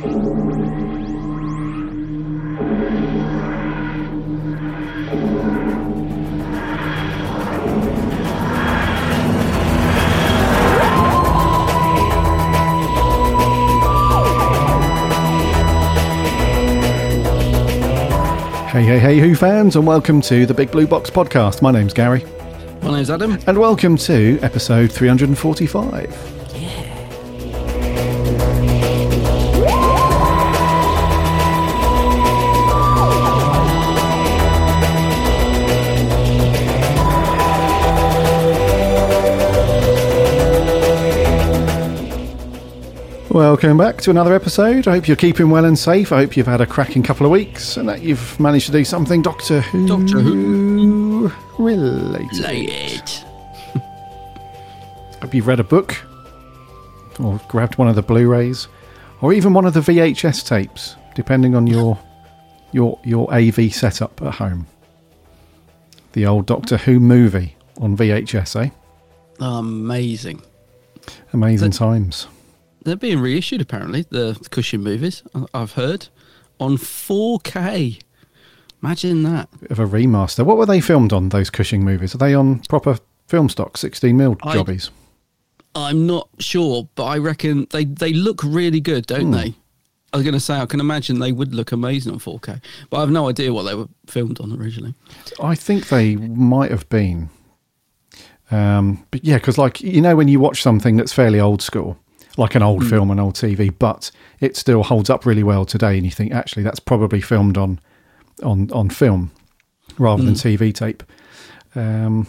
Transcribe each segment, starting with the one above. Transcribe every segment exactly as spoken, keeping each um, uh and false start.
Hey, hey, hey, Who fans, and welcome to The Big Blue Box Podcast. My name's Gary. My name's Adam. And welcome to episode three forty-five. Welcome back to another episode. I hope you're keeping well and safe. I hope you've had a cracking couple of weeks and that you've managed to do something Doctor Who, Doctor Who. related. Related. Hope you've read a book or grabbed one of the Blu-rays or even one of the V H S tapes, depending on your your your A V setup at home. The old Doctor Who movie on V H S, eh? Amazing. Amazing the- times. They're being reissued, apparently, the Cushing movies, I've heard, on four K. Imagine that. Bit of a remaster. What were they filmed on, those Cushing movies? Are they on proper film stock, sixteen millimeter jobbies? I'm not sure, but I reckon they, they look really good, don't hmm. they? I was going to say, I can imagine they would look amazing on four K, but I have no idea what they were filmed on originally. I think they might have been. Um, but yeah, because like, you know when you watch something that's fairly old school, like an old mm. film, an old T V, but it still holds up really well today. And you think, actually, that's probably filmed on on, on film rather mm. than T V tape. Um,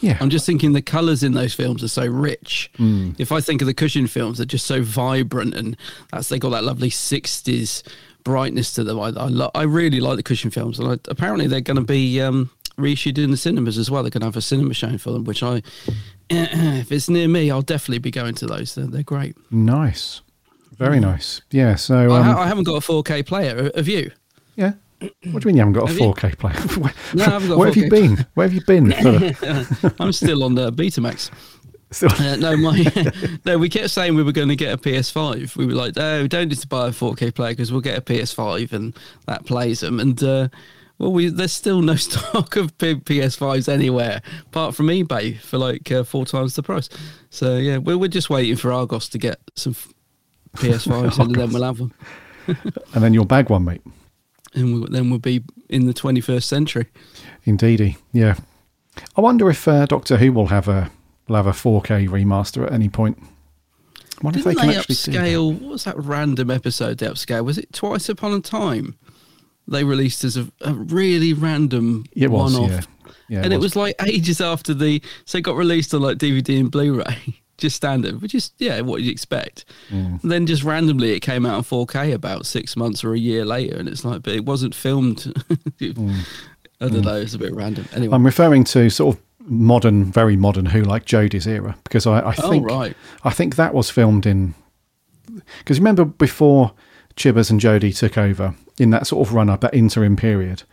yeah. I'm just thinking the colours in those films are so rich. Mm. If I think of the Cushing films, they're just so vibrant. And that's they got that lovely sixties brightness to them. I I, lo- I really like the Cushing films. And I, apparently they're going to be um, reissued in the cinemas as well. They're going to have a cinema showing for them, which I... if it's near me, I'll definitely be going to those. They're, they're great. Nice. Very nice. Yeah, so... Um, I, ha- I haven't got a four K player. Have you? Yeah. What do you mean you haven't got a have four K you? player? Where, no, I haven't got a four K. Where have you been? Where have you been? I'm still on the Betamax. Uh, no, my, no, we kept saying we were going to get a P S five. We were like, no, we don't need to buy a four K player because we'll get a P S five and that plays them. And... Uh, Well, we, there's still no stock of P S fives anywhere, apart from eBay, for like uh, four times the price. So, yeah, we're, we're just waiting for Argos to get some P S fives and then we'll have one. And then you'll bag one, mate. And we, then we'll be in the twenty-first century. Indeedy, yeah. I wonder if uh, Doctor Who will have a will have a four K remaster at any point. I wonder Didn't if they can they actually upscale, do that. What was that random episode they upscale? Was it Twice Upon a Time? They released as a, a really random it was, one-off. Yeah. Yeah, and it was. it was like ages after the... So it got released on like D V D and Blu-ray, just standard, which is, yeah, what you'd expect. Mm. And then just randomly it came out in four K about six months or a year later, and it's like, but it wasn't filmed. mm. I don't mm. know, it's a bit random. Anyway, I'm referring to sort of modern, very modern Who, like Jodie's era, because I, I think oh, right. I think that was filmed in... Because remember before... Chibbers and Jodie took over in that sort of run-up, that interim period,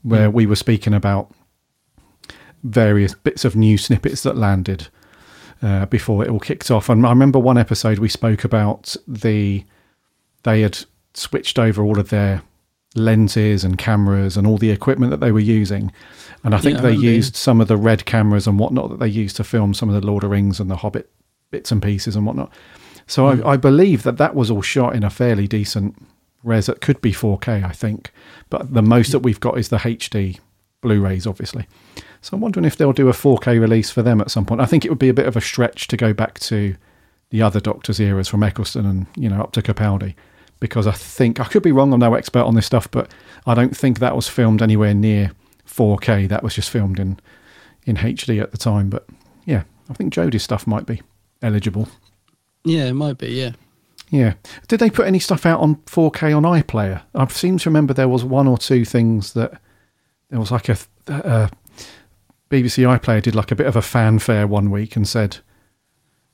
where yeah. we were speaking about various bits of new snippets that landed uh, before it all kicked off. And I remember one episode we spoke about the they had switched over all of their lenses and cameras and all the equipment that they were using. And I think yeah, they really. used some of the red cameras and whatnot that they used to film some of the Lord of the Rings and the Hobbit bits and pieces and whatnot. So I, I believe that that was all shot in a fairly decent res. It could be four K, I think. But the most that we've got is the H D Blu-rays, obviously. So I'm wondering if they'll do a four K release for them at some point. I think it would be a bit of a stretch to go back to the other Doctor's eras from Eccleston and, you know, up to Capaldi. Because I think, I could be wrong, I'm no expert on this stuff, but I don't think that was filmed anywhere near four K. That was just filmed in, in H D at the time. But yeah, I think Jodie's stuff might be eligible. Yeah, it might be, yeah. Yeah. Did they put any stuff out on four K on iPlayer? I seem to remember there was one or two things that... There was like a... Uh, B B C iPlayer did like a bit of a fanfare one week and said,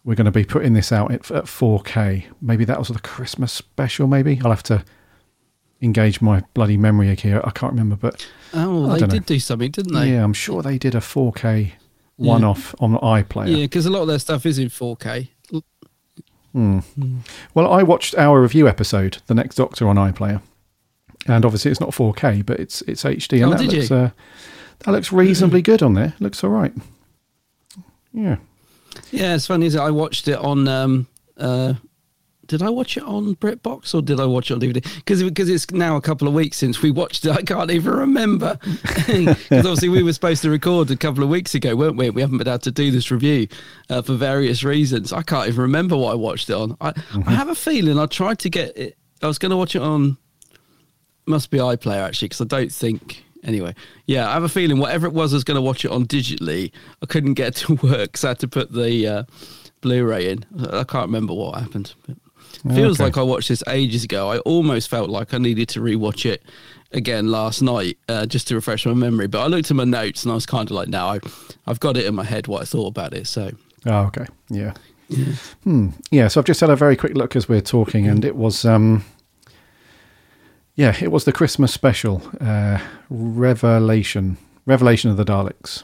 we're going to be putting this out at, at four K. Maybe that was the Christmas special, maybe? I'll have to engage my bloody memory here. I can't remember, but... Oh, well, they did do something, didn't they? Yeah, I'm sure they did a four K one-off yeah. on iPlayer. Yeah, because a lot of their stuff is in four K. Mm. Mm. Well, I watched our review episode, The Next Doctor, on iPlayer. And obviously it's not four K, but it's it's H D. And oh, that did looks, you? Uh, that looks reasonably good on there. It looks all right. Yeah. Yeah, it's funny, isn't it? I watched it on... Um, uh, did I watch it on BritBox or did I watch it on D V D? Because because it's now a couple of weeks since we watched it. I can't even remember. Because obviously we were supposed to record a couple of weeks ago, weren't we? We haven't been able to do this review uh, for various reasons. I can't even remember what I watched it on. I, mm-hmm. I have a feeling I tried to get it. I was going to watch it on... Must be iPlayer, actually, because I don't think... Anyway, yeah, I have a feeling whatever it was I was going to watch it on digitally, I couldn't get it to work, so I had to put the uh, Blu-ray in. I can't remember what happened. But it feels okay. Like I watched this ages ago. I almost felt like I needed to rewatch it again last night uh, just to refresh my memory. But I looked at my notes and I was kind of like, no, I, I've got it in my head what I thought about it. So, oh, okay, yeah, yeah. Hmm. Yeah. So I've just had a very quick look as we're talking, and it was, um, yeah, it was the Christmas special, uh, Revelation, Revelation of the Daleks.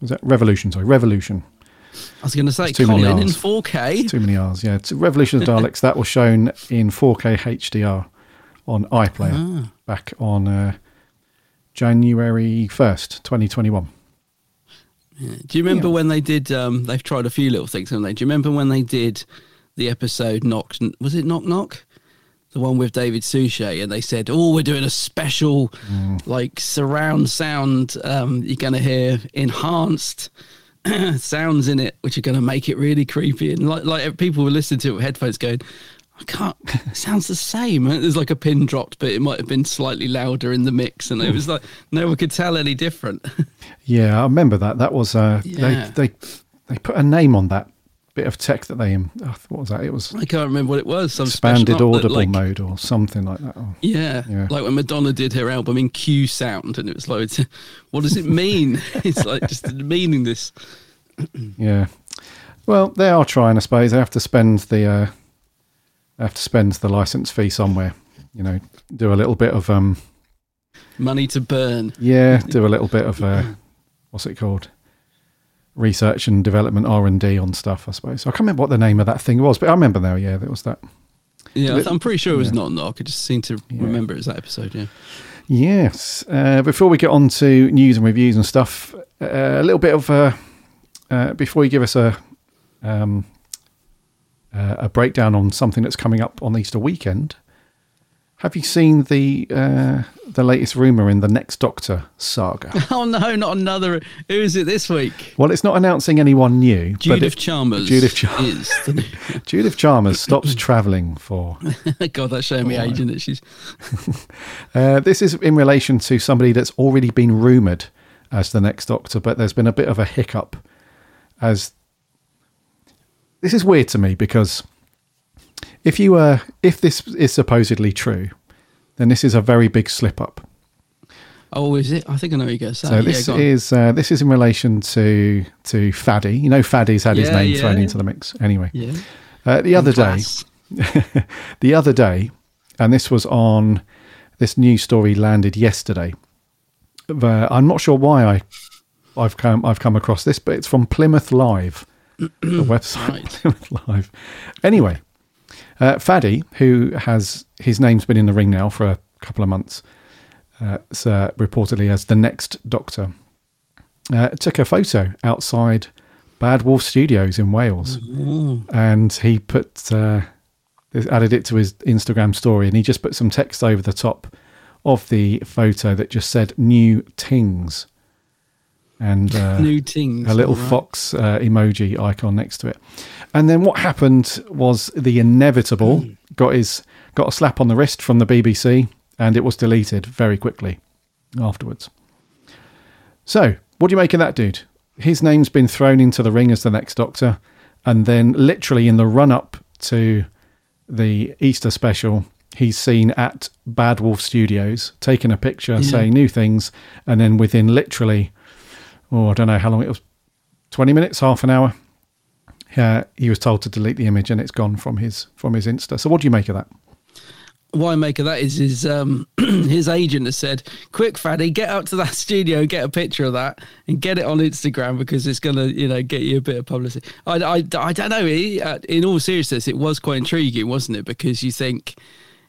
Was that Revolution? Sorry, Revolution. I was going to say, Colin, in four K. Too many R's, yeah. It's Revolution of the Daleks, that was shown in four K H D R on iPlayer ah. back on uh, January first, twenty twenty-one. Yeah. Do you remember yeah. when they did, um, they've tried a few little things, haven't they? Do you remember when they did the episode Knock, was it Knock Knock? The one with David Suchet, and they said, oh, we're doing a special, mm. like, surround sound, um, you're going to hear enhanced sounds in it, which are going to make it really creepy. And like, like people were listening to it with headphones going, I can't, it sounds the same. And there's like a pin dropped, but it might have been slightly louder in the mix. And it was like, no one could tell any different. Yeah, I remember that. That was, uh, yeah. they, they they put a name on that bit of tech that they, oh, what was that? It was, I can't remember what it was. Some expanded audible that, like, mode or something like that. Oh, yeah, yeah. Like when Madonna did her album in Q sound, and it was like, what does it mean? It's like just meaningless. Yeah. Well, they are trying, I suppose. They have to spend the, uh, they have to spend the license fee somewhere, you know, do a little bit of, um, money to burn. Yeah. Do a little bit of, uh, what's it called? Research and development, R and D on stuff, I suppose. I can't remember what the name of that thing was, but I remember now, yeah, there was that. Yeah, I'm pretty sure it was yeah. Knock Knock. I just seem to yeah. remember it as that episode, yeah. Yes. Uh, before we get on to news and reviews and stuff, uh, a little bit of, uh, uh, before you give us a um, uh, a breakdown on something that's coming up on Easter weekend, have you seen the uh, the latest rumour in the Next Doctor saga? Oh no, not another. Who is it this week? Well, it's not announcing anyone new. Judith but it, Chalmers. Judith Chalmers. Judith Chalmers stops travelling for. God, that's showing me age, isn't it? She's. uh, this is in relation to somebody that's already been rumoured as the Next Doctor, but there's been a bit of a hiccup. As this is weird to me because. If you uh, if this is supposedly true, then this is a very big slip up. Oh, is it? I think I know what you're going to say. So this yeah, is uh, this is in relation to to Faddy. You know, Faddy's had yeah, his name yeah. thrown into the mix. Anyway, yeah. uh, the in other class. day, the other day, and this was on this news story landed yesterday. The, I'm not sure why I I've come I've come across this, but it's from Plymouth Live, the website right. Plymouth Live. Anyway. Uh, Faddy, who has his name's been in the ring now for a couple of months, uh, so reportedly as the Next Doctor, uh, took a photo outside Bad Wolf Studios in Wales, mm-hmm. and he put uh, added it to his Instagram story, and he just put some text over the top of the photo that just said "New Tings" and uh, New Tings, a little right. fox uh, emoji icon next to it. And then what happened was the inevitable got his got a slap on the wrist from the B B C, and it was deleted very quickly afterwards. So, what do you make of that, dude? His name's been thrown into the ring as the Next Doctor, and then literally in the run-up to the Easter special, he's seen at Bad Wolf Studios, taking a picture, yeah. saying new things, and then within literally, oh, I don't know how long it was, twenty minutes, half an hour, Uh, he was told to delete the image, and it's gone from his from his Insta. So what do you make of that? winemaker that is, is um, his agent has said, quick, Faddy, get up to that studio, get a picture of that and get it on Instagram because it's going to, you know, get you a bit of publicity. I, I, I don't know. In all seriousness, it was quite intriguing, wasn't it? Because you think,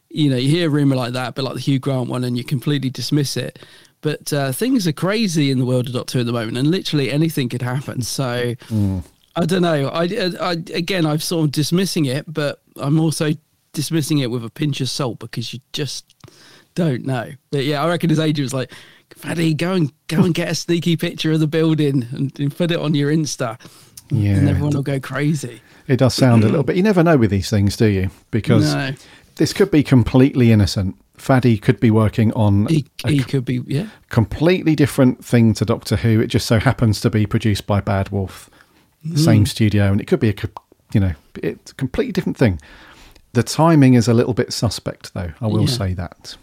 you know, you hear a rumour like that, but like the Hugh Grant one, and you completely dismiss it. But uh, things are crazy in the world of Doctor Who at the moment, and literally anything could happen. So mm. I don't know. I, I, again, I'm sort of dismissing it, but I'm also dismissing it with a pinch of salt because you just don't know. But yeah, I reckon his agent was like, Faddy, go and go and get a sneaky picture of the building and, and put it on your Insta, yeah, and everyone will go crazy. It does sound a little bit. You never know with these things, do you? Because no. This could be completely innocent. Faddy could be working on he, he a could be, yeah. completely different thing to Doctor Who. It just so happens to be produced by Bad Wolf, the mm. same studio, and it could be a you know it's a completely different thing. The timing is a little bit suspect, though. I will yeah. say that.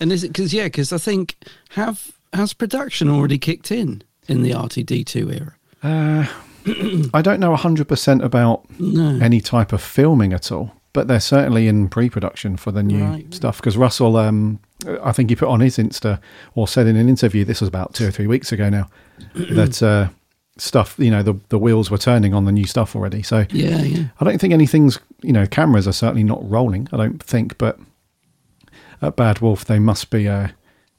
And is it because yeah, because I think have has production already kicked in in the R T D two era? Uh, I don't know one hundred percent about no. any type of filming at all. But they're certainly in pre-production for the new right. stuff. Because Russell, um, I think he put on his Insta or said in an interview, this was about two or three weeks ago now, that uh, stuff, you know, the, the wheels were turning on the new stuff already. So yeah, yeah. I don't think anything's, you know, cameras are certainly not rolling, I don't think. But at Bad Wolf, they must be uh,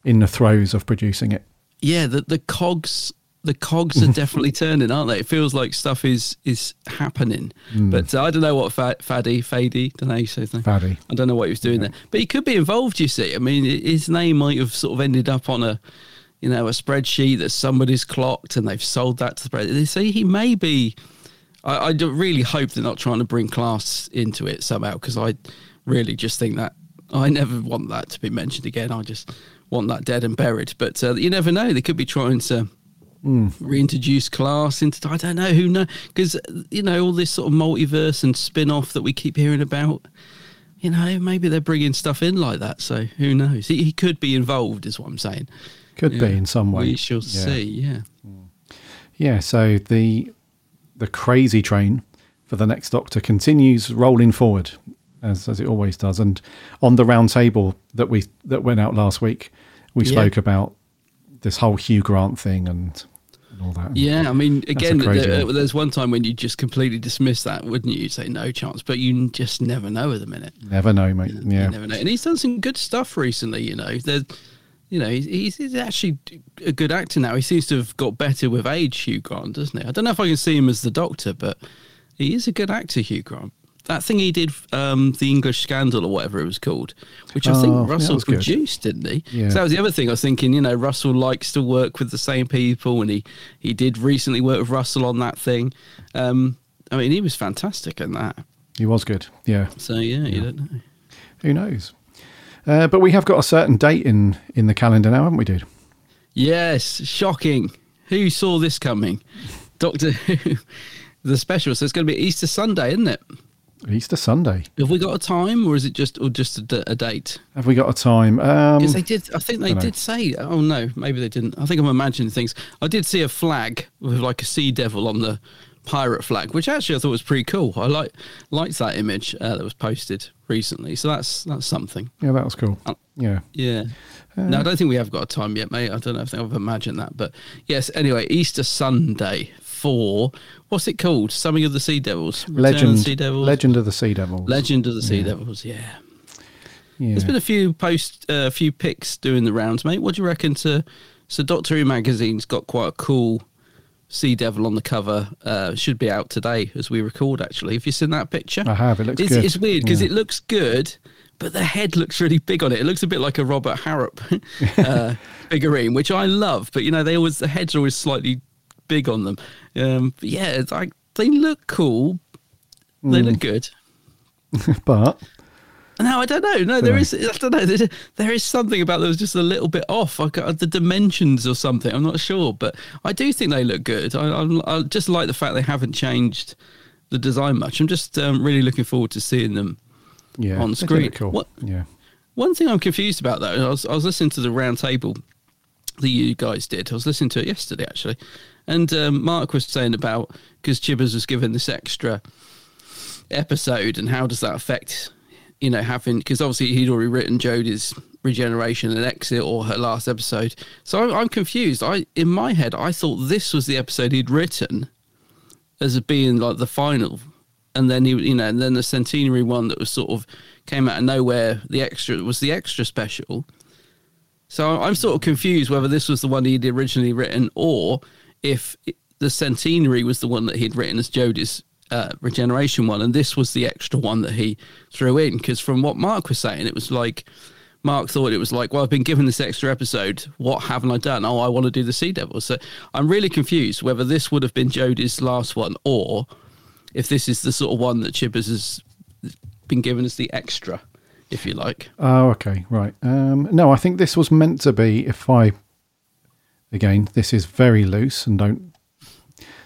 in the throes of producing it. Yeah, the, the cogs... The cogs are definitely turning, aren't they? It feels like stuff is is happening. Mm. But uh, I don't know what fa- Faddy, Faddy, don't know how you say that. Faddy. I don't know what he was doing yeah. there. But he could be involved, you see. I mean, his name might have sort of ended up on a, you know, a spreadsheet that somebody's clocked and they've sold that to the president. They say he may be... I, I really hope they're not trying to bring class into it somehow because I really just think that... I never want that to be mentioned again. I just want that dead and buried. But uh, you never know. They could be trying to... Mm. reintroduce class into I don't know who knows because you know all this sort of multiverse and spin-off that we keep hearing about, you know, maybe they're bringing stuff in like that, so who knows. He, he could be involved is what I'm saying. Could yeah. be in some way. We shall yeah. see. Yeah yeah so the the crazy train for the Next Doctor continues rolling forward as as it always does, and on the round table that we that went out last week we yeah. spoke about this whole Hugh Grant thing and, and all that. Yeah, I mean, again, there, there's one time when you just completely dismiss that, wouldn't you? You'd say no chance, but you just never know at the minute. Never know, mate. Yeah, you never know. And he's done some good stuff recently. You know, there's, you know, he's, he's actually a good actor now. He seems to have got better with age, Hugh Grant, doesn't he? I don't know if I can see him as the Doctor, but he is a good actor, Hugh Grant. That thing he did, um, The English Scandal or whatever it was called, which I think oh, Russell produced, good. didn't he? Yeah. So that was the other thing I was thinking, you know, Russell likes to work with the same people and he, he did recently work with Russell on that thing. Um, I mean, he was fantastic in that. He was good, yeah. So, yeah, yeah. you don't know. Who knows? Uh, but we have got a certain date in, in the calendar now, haven't we, dude? Yes, shocking. Who saw this coming? Doctor Who, the special. So it's going to be Easter Sunday, isn't it? Easter Sunday. Have we got a time, or is it just, or just a, d- a date? Have we got a time? Um, yes, they did. I think they I did say. Oh no, maybe they didn't. I think I'm imagining things. I did see a flag with like a sea devil on the pirate flag, which actually I thought was pretty cool. I like liked that image uh, that was posted recently. So that's that's something. Yeah, that was cool. Uh, yeah, yeah. Uh, no, I don't think we have got a time yet, mate. I don't know if I've imagined that, but yes. Anyway, Easter Sunday. For what's it called? Something of the Sea Devils. Legend of the Sea Devils. Legend of the Sea Devils. Legend of the Sea yeah. Devils. Yeah. yeah. There's been a few post, a uh, few pics doing the rounds, mate. What do you reckon? To so Doctor Who magazine's got quite a cool sea devil on the cover. Uh, should be out today as we record. Actually, have you seen that picture? I have. It looks. It's, good. It's weird because yeah. it looks good. But the head looks really big on it. It looks a bit like a Robert Harrop uh, figurine, which I love. But you know, they always the heads are always slightly big on them. Um, but yeah, it's like they look cool. They mm. look good. But no, I don't know. No, there is. I don't know. There, there is something about that was just a little bit off. I got the dimensions or something. I'm not sure, but I do think they look good. I, I, I just like the fact they haven't changed the design much. I'm just um, really looking forward to seeing them. Yeah, on screen. Cool. What, yeah. One thing I'm confused about though, I was, I was listening to the round table that you guys did. I was listening to it yesterday actually, and um, Mark was saying about because Chibbers was given this extra episode and how does that affect you know, having, because obviously he'd already written Jodie's regeneration and exit, or her last episode. So I'm, I'm confused. I in my head, I thought this was the episode he'd written as being like the final, and then he, you know, and then the centenary one that was sort of came out of nowhere. The extra was the extra special. So I'm sort of confused whether this was the one he'd originally written, or if the centenary was the one that he'd written as Jodie's uh, regeneration one, and this was the extra one that he threw in. Because from what Mark was saying, it was like Mark thought it was like, well, I've been given this extra episode. What haven't I done? Oh, I want to do the Sea Devil. So I'm really confused whether this would have been Jodie's last one, or if this is the sort of one that Chibbers has been given as the extra, if you like. Oh, okay, right. Um, no, I think this was meant to be, if I... Again, this is very loose, and don't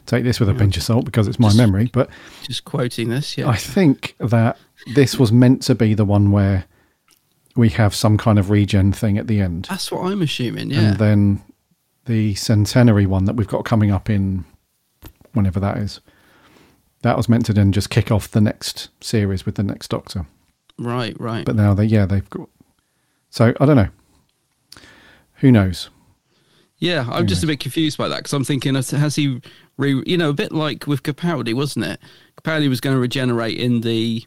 take this with a yeah. pinch of salt because it's my just, memory, but... Just quoting this, yeah. I think that this was meant to be the one where we have some kind of regen thing at the end. That's what I'm assuming, yeah. And then the centenary one that we've got coming up in whenever that is, that was meant to then just kick off the next series with the Next Doctor. Right, right. But now they, yeah, they've got. So I don't know. Who knows? Yeah, I'm Who just knows? a bit confused by that, because I'm thinking, has he, re, you know, a bit like with Capaldi, wasn't it? Capaldi was going to regenerate in the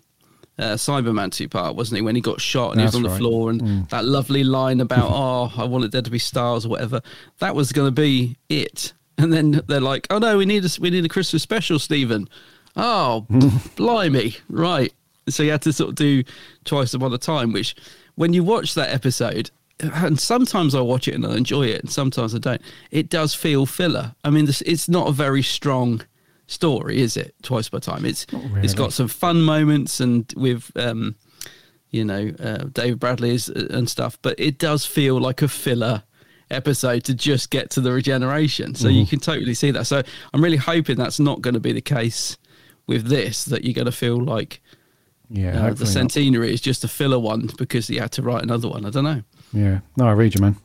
uh, Cybermancy part, wasn't he? When he got shot and That's he was on right. the floor, and mm. that lovely line about, oh, I wanted there to be stars or whatever. That was going to be it. And then they're like, oh no, we need a, we need a Christmas special, Stephen. Oh, blimey. Right. So you had to sort of do twice upon a time, which when you watch that episode, and sometimes I watch it and I enjoy it, and sometimes I don't, it does feel filler. I mean, this, it's not a very strong story, is it? Twice by time. It's really. It's got some fun moments, and with, um, you know, uh, Dave Bradley's and stuff, but it does feel like a filler episode to just get to the regeneration. So mm-hmm. you can totally see that. So I'm really hoping that's not going to be the case with this, that you're going to feel like, yeah, uh, the centenary not. is just a filler one because he had to write another one. I don't know. Yeah, no, I read you, man.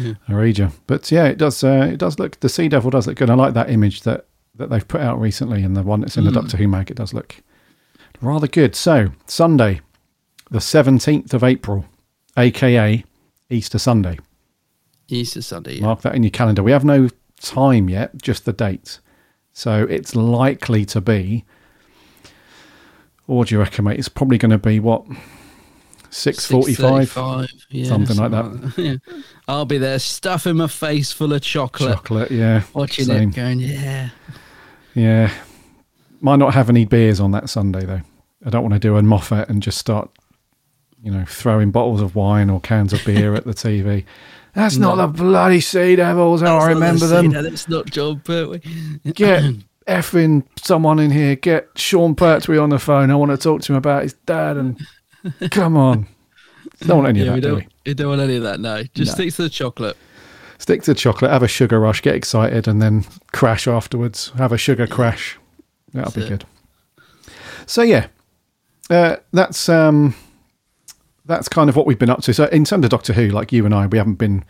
Yeah. I read you, but yeah, it does. Uh, it does look. The Sea Devil does look good. I like that image that, that they've put out recently, and the one that's in mm. the Doctor Who mag. It does look rather good. So Sunday, the seventeenth of April, aka Easter Sunday. Easter Sunday. Yeah. Mark that in your calendar. We have no time yet, just the date. So it's likely to be. Or do you reckon, mate? It's probably going to be, what, six forty-five? Yeah, something, something like that. Like that. Yeah. I'll be there stuffing my face full of chocolate. Chocolate, yeah. Watching same. it going, yeah. Yeah. Might not have any beers on that Sunday, though. I don't want to do a Moffat and just start, you know, throwing bottles of wine or cans of beer at the T V. That's no. not the bloody Sea Devils, how I remember the them. That's not John Pertwee. Yeah. Effing someone in here, get Sean Pertwee on the phone. I want to talk to him about his dad. And come on, don't want any yeah, of that. We don't, do we? we don't want any of that. No, just no. stick to the chocolate. Stick to the chocolate. Have a sugar rush. Get excited, and then crash afterwards. Have a sugar crash. That'll that's be it. good. So yeah, uh, that's um, that's kind of what we've been up to. So in terms of Doctor Who, like you and I, we haven't been.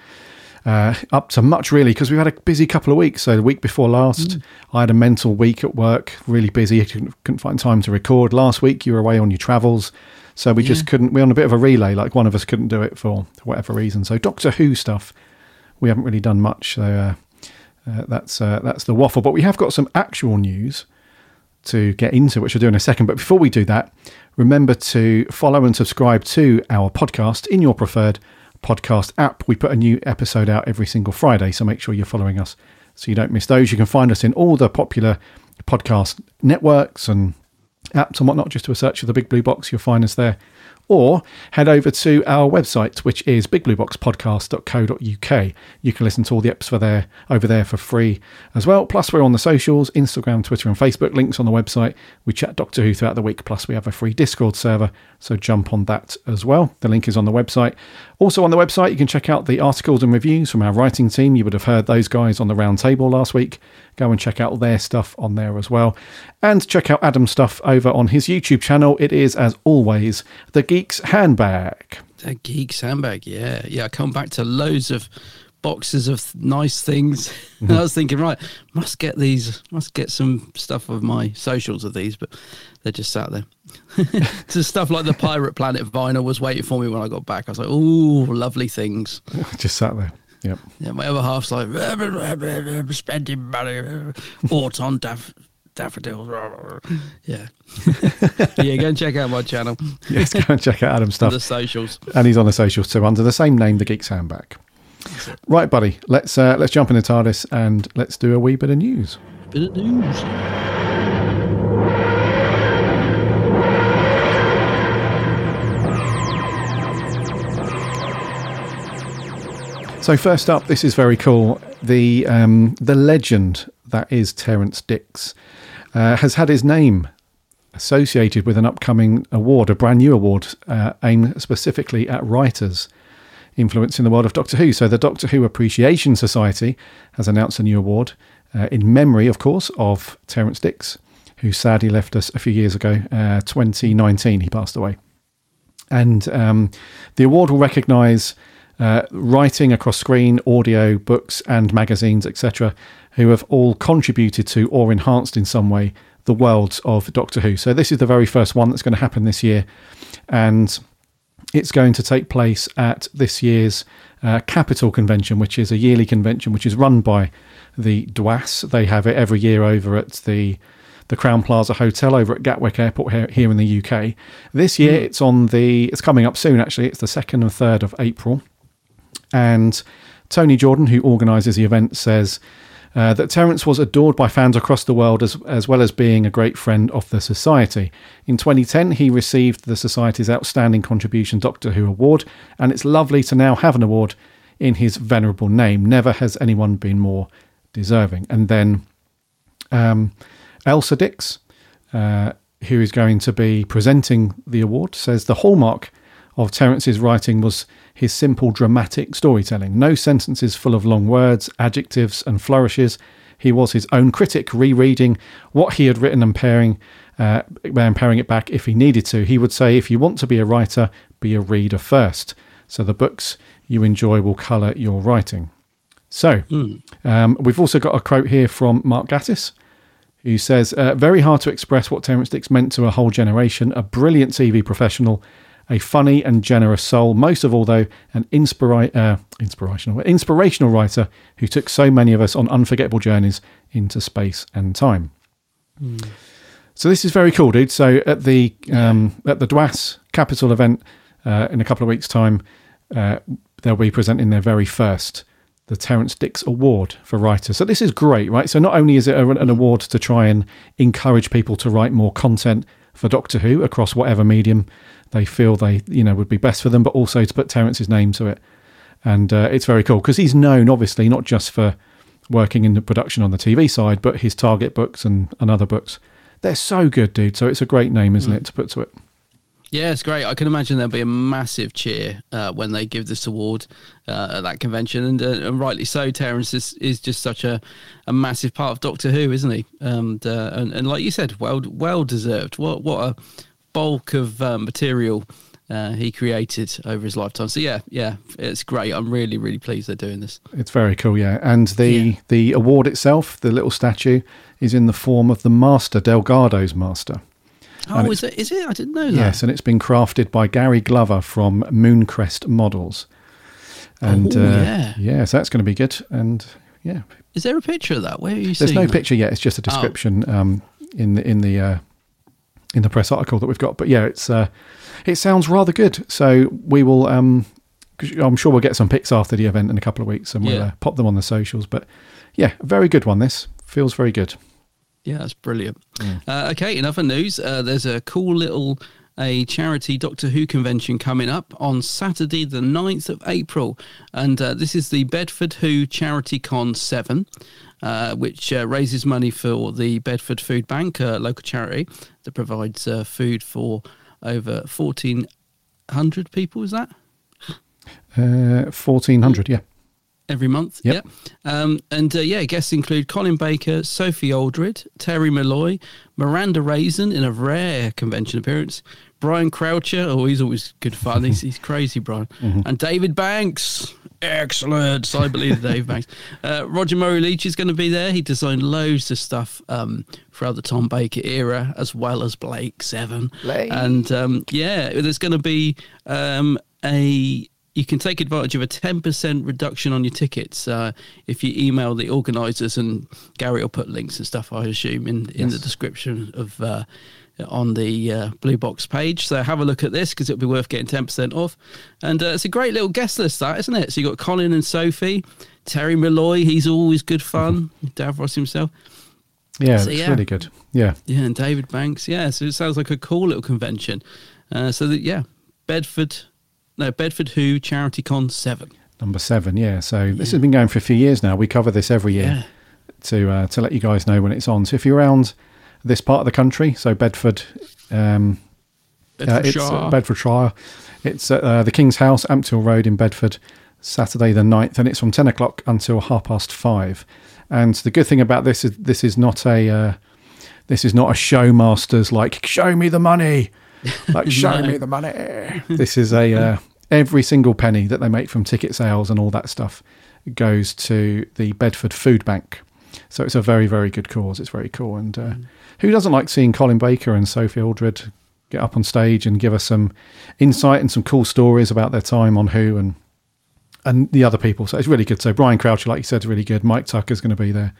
Uh, up to much really, because we've had a busy couple of weeks. So the week before last, mm. I had a mental week at work, really busy, couldn't, couldn't find time to record. Last week you were away on your travels, so we yeah. just couldn't. We're on a bit of a relay, like one of us couldn't do it for whatever reason. So Doctor Who stuff, we haven't really done much. So uh, uh, that's uh, that's the waffle. But we have got some actual news to get into, which we'll do in a second. But before we do that, remember to follow and subscribe to our podcast in your preferred podcast app. We put a new episode out every single Friday, so make sure you're following us so you don't miss those. You can find us in all the popular podcast networks and apps and whatnot. Just do a search for The Big Blue Box, you'll find us there, or head over to our website, which is big blue box podcast dot co dot uk. You can listen to all the apps for there over there for free as well. Plus we're on the socials, Instagram, Twitter and Facebook, links on the website. We chat Doctor Who throughout the week, plus we have a free Discord server, so jump on that as well. The link is on the website. Also on the website you can check out the articles and reviews from our writing team. You would have heard those guys on the round table last week. Go and check out their stuff on there as well, and check out Adam's stuff over on his YouTube channel. It is, as always, The Geek's Handbag. The Geek's Handbag, yeah. Yeah, I come back to loads of boxes of nice things. And I was thinking, right, must get these, must get some stuff of my socials of these, but they're just sat there. So stuff like the Pirate Planet vinyl was waiting for me when I got back. I was like, ooh, lovely things. Just sat there. Yep. Yeah, my other half's like, spending money, bought on daff- daffodils. Yeah. Yeah, go and check out my channel. Yes, go and check out Adam's stuff. The socials. And he's on the socials too, under the same name, The Geek's Handbag. Right, buddy, let's uh, let's jump in the TARDIS and let's do a wee bit of news. Bit of news. So first up, this is very cool. The um, the legend that is Terrance Dicks uh, has had his name associated with an upcoming award, a brand new award uh, aimed specifically at writers influencing the world of Doctor Who. So the Doctor Who Appreciation Society has announced a new award uh, in memory, of course, of Terrance Dicks, who sadly left us a few years ago. Uh, twenty nineteen, he passed away. And um, the award will recognise Uh, writing across screen, audio, books and magazines, et cetera, who have all contributed to or enhanced in some way the worlds of Doctor Who. So this is the very first one that's going to happen this year, and it's going to take place at this year's uh, Capitol convention, which is a yearly convention which is run by the D W A S. They have it every year over at the the Crown Plaza Hotel over at Gatwick Airport here, here in the U K. This year it's on the it's coming up soon actually. It's the second and third of April. And Tony Jordan, who organises the event, says uh, that Terrance was adored by fans across the world as, as well as being a great friend of the Society. In twenty ten, he received the Society's Outstanding Contribution Doctor Who Award, and it's lovely to now have an award in his venerable name. Never has anyone been more deserving. And then um, Elsa Dix, uh, who is going to be presenting the award, says the hallmark of Terrance's writing was his simple dramatic storytelling. No sentences full of long words, adjectives and flourishes. He was his own critic, rereading what he had written and pairing, uh, and pairing it back if he needed to. He would say, if you want to be a writer, be a reader first. So the books you enjoy will colour your writing. So mm. um, we've also got a quote here from Mark Gattis, who says, uh, very hard to express what Terrance Dicks meant to a whole generation, a brilliant T V professional, a funny and generous soul, most of all, though, an inspira- uh, inspirational, inspirational writer who took so many of us on unforgettable journeys into space and time. Mm. So this is very cool, dude. So at the um, at the D W A S Capitol event uh, in a couple of weeks' time, uh, they'll be presenting their very first, the Terrance Dicks Award for Writers. So this is great, right? So not only is it a, an award to try and encourage people to write more content for Doctor Who across whatever medium they feel they, you know, would be best for them, but also to put Terrance's name to it. And uh, it's very cool because he's known, obviously, not just for working in the production on the T V side, but his Target books and, and other books. They're so good, dude. So it's a great name, isn't mm. it, to put to it? Yeah, it's great. I can imagine there'll be a massive cheer uh, when they give this award uh, at that convention. And, uh, and rightly so, Terrance is, is just such a, a massive part of Doctor Who, isn't he? Um, and, uh, and, and like you said, well, well deserved. What, what a bulk of um, material uh, he created over his lifetime. So yeah, yeah, it's great. I'm really, really pleased they're doing this. It's very cool, yeah. And the yeah. the award itself, the little statue, is in the form of the master, Delgado's master. Oh, and is it? Is it? I didn't know that. Yes, and it's been crafted by Gary Glover from Mooncrest Models. And oh, uh, yeah, yeah, so that's going to be good. And yeah, is there a picture of that? Where are you? There's no that? picture yet. It's just a description oh. um, in the in the. Uh, in the press article that we've got, but yeah, it's uh, it sounds rather good. So we will, um, I'm sure we'll get some pics after the event in a couple of weeks, and we'll yeah. uh, pop them on the socials. But yeah, very good one. This feels very good. Yeah, that's brilliant. Yeah. Uh, okay, in other news, uh, there's a cool little a charity Doctor Who convention coming up on Saturday, the ninth of April, and uh, this is the Bedford Who Charity Con seven. Uh, which uh, raises money for the Bedford Food Bank, a local charity that provides uh, food for over fourteen hundred people, is that? Uh, fourteen hundred, yeah. Every month, yep. yeah. Um, and, uh, yeah, guests include Colin Baker, Sophie Aldred, Terry Molloy, Miranda Raison in a rare convention appearance, Brian Croucher. Oh, he's always good fun. He's, he's crazy, Brian. Mm-hmm. And David Banks. Excellent. So I believe Dave Banks. Uh, Roger Murray-Leach is going to be there. He designed loads of stuff um, throughout the Tom Baker era, as well as Blake seven. Blake. And um, yeah, there's going to be um, a... You can take advantage of a ten percent reduction on your tickets uh, if you email the organisers, and Gary will put links and stuff, I assume, in, in yes. the description of uh, on the uh, Blue Box page. So have a look at this, because it'll be worth getting ten percent off. And uh, it's a great little guest list, that, isn't it? So you've got Colin and Sophie, Terry Molloy, he's always good fun, Davros himself. Yeah, so, it's yeah. really good. Yeah. Yeah, and David Banks. Yeah, so it sounds like a cool little convention. Uh, so, that, yeah, Bedford... No, Bedford Who Charity Con seven. Number seven, yeah. So yeah. this has been going for a few years now. We cover this every year yeah. to uh, to let you guys know when it's on. So if you're around this part of the country, so Bedford, um, Bedfordshire. Uh, it's, uh, Bedfordshire, it's at uh, the King's House, Ampthill Road in Bedford, Saturday the ninth, and it's from ten o'clock until half past five. And the good thing about this is this is not a uh, this is not a showmasters like show me the money. Like, show no. me the money. This is a uh, every single penny that they make from ticket sales and all that stuff goes to the Bedford Food Bank. So it's a very, very good cause. It's very cool. And uh, mm. who doesn't like seeing Colin Baker and Sophie Aldred get up on stage and give us some insight and some cool stories about their time on Who and and the other people? So it's really good. So Brian Croucher, like you said, is really good. Mike Tucker is going to be there,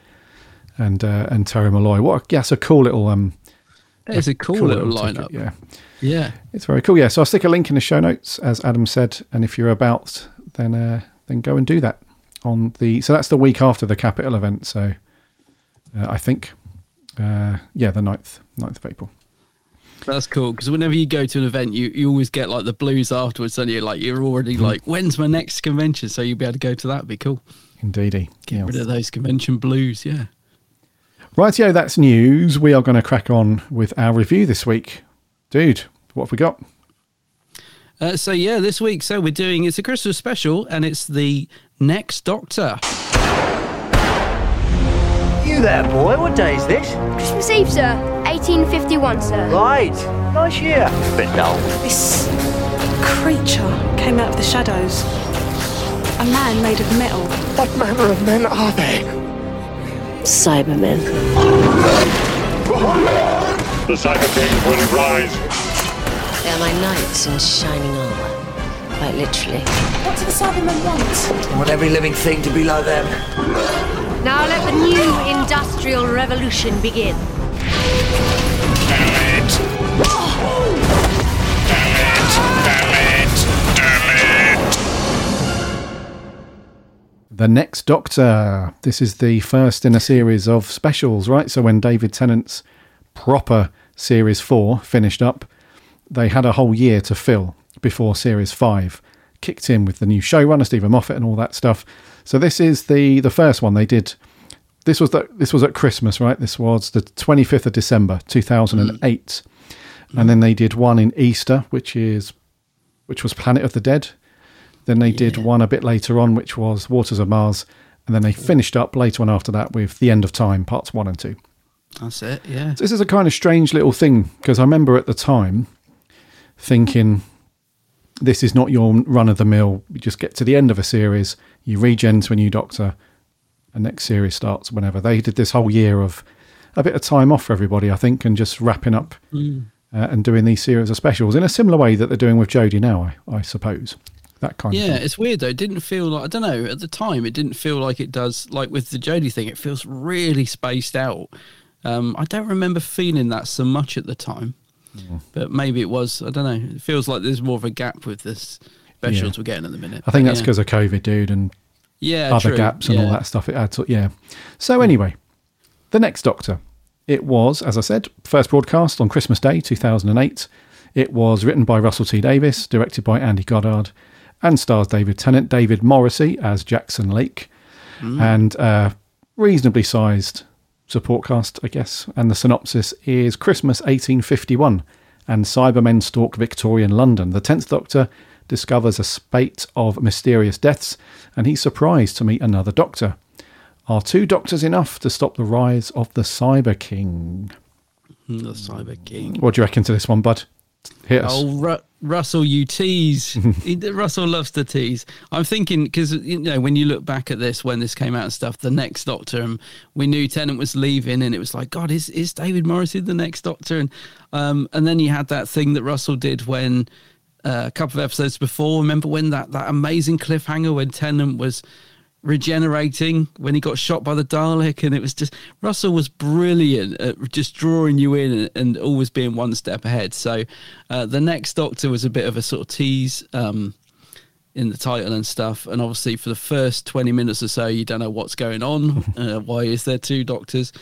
and uh, and Terry Molloy. What? A, yeah, it's a cool little um. It's a cool, cool little lineup. Yeah. Yeah. It's very cool. Yeah. So I'll stick a link in the show notes, as Adam said. And if you're about, then uh, then go and do that on the. So that's the week after the Capitol event. So uh, I think, uh, yeah, the ninth, ninth of April. That's cool, because whenever you go to an event, you, you always get like the blues afterwards, and you're like, you're already mm. like, when's my next convention? So you'll be able to go to that. It'd be cool. Indeedy. Get yeah. rid of those convention blues. Yeah. Rightio, that's news. We are going to crack on with our review this week. Dude, what have we got? Uh, so, yeah, this week, so we're doing, it's a Christmas special, and it's The Next Doctor. You there, boy. What day is this? Christmas Eve, sir. eighteen fifty-one, sir. Right. Nice year. But no. This creature came out of the shadows. A man made of metal. What manner of men are they? Cybermen. The Cybermen will rise. They are my knights in shining armor. Quite literally. What do the Cybermen want? I want every living thing to be like them. Now let the new industrial revolution begin. Damn it! Damn it! Damn it! Damn it! The Next Doctor. This is the first in a series of specials, right? So when David Tennant's proper Series four finished up, they had a whole year to fill before Series five kicked in with the new showrunner, Stephen Moffat, and all that stuff. So this is the, the first one they did. This was, the, this was at Christmas, right? This was the twenty-fifth of December, two thousand eight. Mm-hmm. And then they did one in Easter, which is which was Planet of the Dead. Then they yeah. did one a bit later on, which was Waters of Mars. And then they finished up later on after that with The End of Time, parts one and two. That's it, yeah. So this is a kind of strange little thing, because I remember at the time thinking, this is not your run-of-the-mill. You just get to the end of a series, you regen to a new Doctor, and next series starts whenever. They did this whole year of a bit of time off for everybody, I think, and just wrapping up mm. uh, and doing these series of specials in a similar way that they're doing with Jodie now, I, I suppose. That kind yeah, of thing. It's weird though. It didn't feel like, I don't know, at the time it didn't feel like it does, like with the Jodie thing, it feels really spaced out. Um, I don't remember feeling that so much at the time, mm. but maybe it was, I don't know. It feels like there's more of a gap with this specials yeah. we're getting at the minute. I think but, that's because yeah. of COVID, dude, and yeah, other true. gaps and yeah. all that stuff. It adds up, yeah. So anyway, The Next Doctor. It was, as I said, first broadcast on Christmas Day, two thousand eight. It was written by Russell T Davies, directed by Andy Goddard, and stars David Tennant, David Morrissey as Jackson Lake, mm. and uh, reasonably sized support cast, I guess. And the synopsis is Christmas eighteen fifty-one, and Cybermen stalk Victorian London. The tenth Doctor discovers a spate of mysterious deaths, and he's surprised to meet another Doctor. Are two Doctors enough to stop the rise of the Cyber King? The Cyber King. What do you reckon to this one, bud? Hit us. Oh, Ru- Russell, you tease. Russell loves to tease. I'm thinking, because, you know, when you look back at this, when this came out and stuff, The Next Doctor, and we knew Tennant was leaving, and it was like, God, is is David Morrissey the next Doctor? And um, and then you had that thing that Russell did when uh, a couple of episodes before. Remember when that, that amazing cliffhanger when Tennant was regenerating, when he got shot by the Dalek? And it was just, Russell was brilliant at just drawing you in and always being one step ahead. So uh, The Next Doctor was a bit of a sort of tease um, in the title and stuff, and obviously for the first twenty minutes or so you don't know what's going on. Uh, why is there two doctors?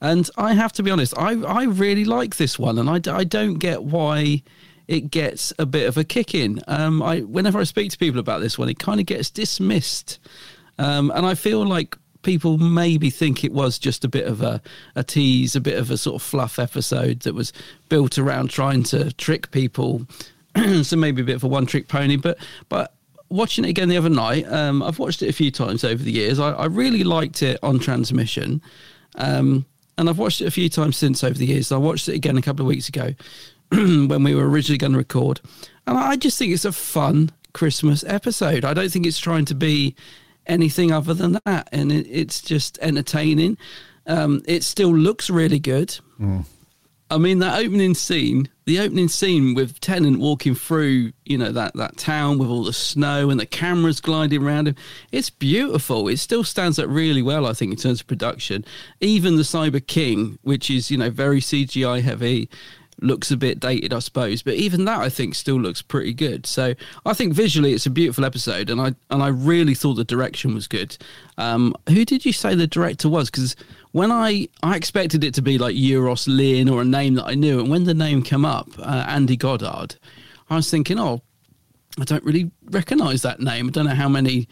And I have to be honest, I, I really like this one, and I, I don't get why it gets a bit of a kick in. Um, I whenever I speak to people about this one, it kind of gets dismissed. Um, and I feel like people maybe think it was just a bit of a, a tease, a bit of a sort of fluff episode that was built around trying to trick people. So maybe a bit of a one-trick pony. But but watching it again the other night, um, I've watched it a few times over the years. I, I really liked it on transmission. Um, and I've watched it a few times since over the years. So I watched it again a couple of weeks ago when we were originally going to record. And I just think it's a fun Christmas episode. I don't think it's trying to be anything other than that, and it, it's just entertaining. Um it still looks really good. mm. I mean, that opening scene the opening scene with Tennant walking through, you know, that that town with all the snow and the cameras gliding around him, it's beautiful. It still stands up really well, I think, in terms of production. Even the Cyber King, which is, you know, very C G I heavy, looks a bit dated, I suppose, but even that, I think, still looks pretty good. So I think visually it's a beautiful episode, and I and I really thought the direction was good. Um, who did you say the director was? Because when I, I expected it to be like Euros Lynn or a name that I knew, and when the name came up, uh, Andy Goddard, I was thinking, oh, I don't really recognise that name. I don't know how many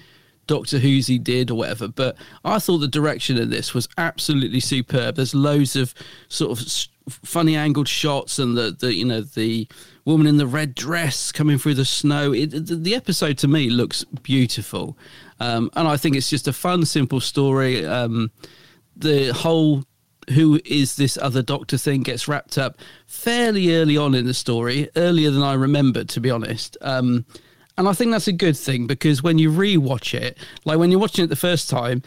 Doctor Who's he did or whatever, but I thought the direction of this was absolutely superb. There's loads of sort of st- funny angled shots, and the, the you know, the woman in the red dress coming through the snow. It, the, the episode to me looks beautiful, um, and I think it's just a fun, simple story. Um, the whole who is this other Doctor thing gets wrapped up fairly early on in the story, earlier than I remembered, to be honest. Um, and I think that's a good thing, because when you rewatch it, like when you're watching it the first time,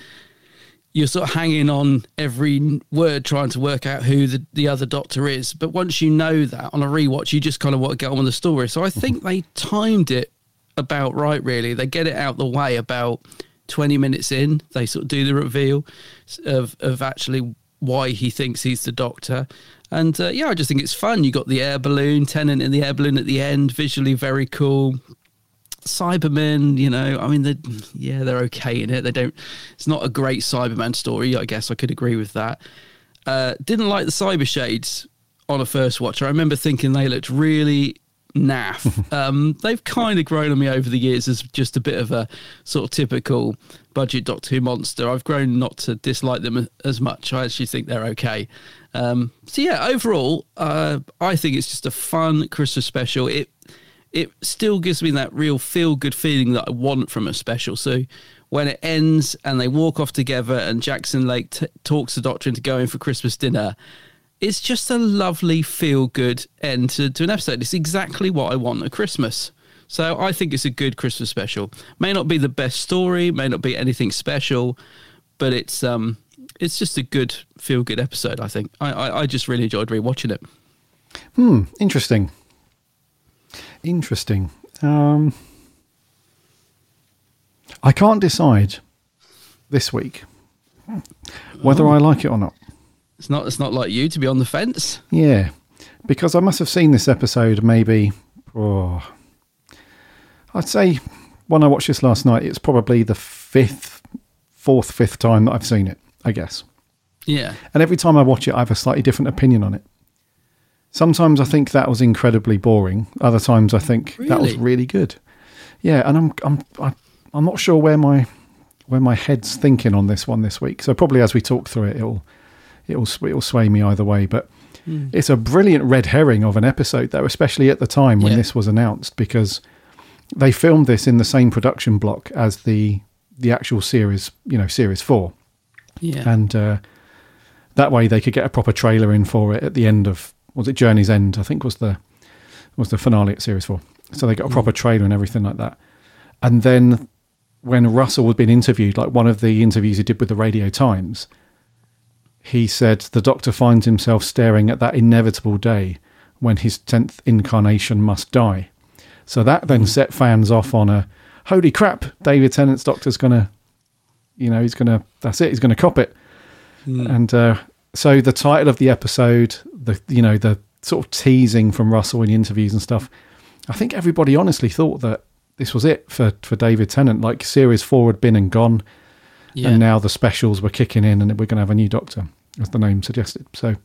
you're sort of hanging on every word, trying to work out who the, the other Doctor is. But once you know that on a rewatch, you just kind of want to get on with the story. So I think they timed it about right, really. They get it out the way about twenty minutes in. They sort of do the reveal of, of actually why he thinks he's the Doctor. And uh, yeah, I just think it's fun. You got the air balloon, Tennant in the air balloon at the end, visually very cool. Cybermen, you know, I mean, they're, yeah, they're okay in it. They don't, it's not a great Cyberman story, I guess I could agree with that. Uh, didn't like the Cyber Shades on a first watch. I remember thinking they looked really naff. Um, they've kind of grown on me over the years as just a bit of a sort of typical budget Doctor Who monster. I've grown not to dislike them as much. I actually think they're okay. Um, so yeah, overall, uh, I think it's just a fun Christmas special. It, It still gives me that real feel-good feeling that I want from a special. So when it ends and they walk off together and Jackson Lake t- talks the Doctor into going for Christmas dinner, it's just a lovely feel-good end to, to an episode. It's exactly what I want at Christmas. So I think it's a good Christmas special. May not be the best story, may not be anything special, but it's um, it's just a good feel-good episode, I think. I, I, I just really enjoyed rewatching it. Hmm, interesting. Interesting. Um, I can't decide this week whether oh. I like it or not. It's not. It's not like you to be on the fence. Yeah, because I must have seen this episode maybe. Oh, I'd say when I watched this last night, it's probably the fifth, fourth, fifth time that I've seen it, I guess. Yeah. And every time I watch it, I have a slightly different opinion on it. Sometimes I think that was incredibly boring. Other times I think really? that was really good. Yeah, and I'm I'm I, I'm not sure where my where my head's thinking on this one this week. So probably as we talk through it, it'll it'll it'll sway me either way. But mm. it's a brilliant red herring of an episode, though, especially at the time when yeah. this was announced, because they filmed this in the same production block as the the actual series, you know, series four. Yeah, and uh, that way they could get a proper trailer in for it at the end of. Was it Journey's End? I think was the was the finale at Series four. So they got a proper trailer and everything like that. And then when Russell was being interviewed, like one of the interviews he did with the Radio Times, he said the Doctor finds himself staring at that inevitable day when his tenth incarnation must die. So that then set fans off on a, holy crap, David Tennant's Doctor's going to, you know, he's going to, that's it, he's going to cop it. Mm. And uh, so the title of the episode, the you know, the sort of teasing from Russell in interviews and stuff, I think everybody honestly thought that this was it for, for David Tennant. Like Series four had been and gone, yeah. and now the specials were kicking in and we're going to have a new Doctor, as the name suggested. So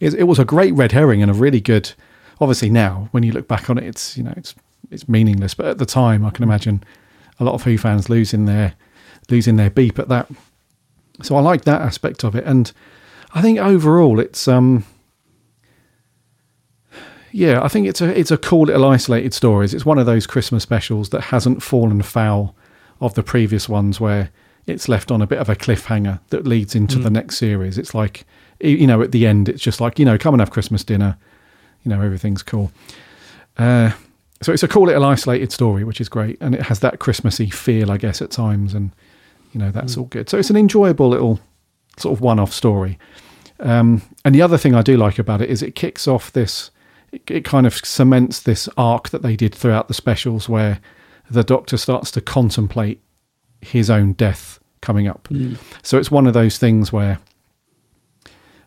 it, it was a great red herring and a really good, obviously now when you look back on it, it's, you know, it's it's meaningless. But at the time, I can imagine a lot of Who fans losing their losing their beep at that. So I like that aspect of it. And I think overall it's... um. Yeah, I think it's a it's a cool little isolated stories. It's one of those Christmas specials that hasn't fallen foul of the previous ones where it's left on a bit of a cliffhanger that leads into mm. the next series. It's like, you know, at the end, it's just like, you know, come and have Christmas dinner. You know, everything's cool. Uh, so it's a cool little isolated story, which is great. And it has that Christmassy feel, I guess, at times. And, you know, that's mm. all good. So it's an enjoyable little sort of one-off story. Um, and the other thing I do like about it is it kicks off this... it kind of cements this arc that they did throughout the specials where the Doctor starts to contemplate his own death coming up. Mm. So it's one of those things where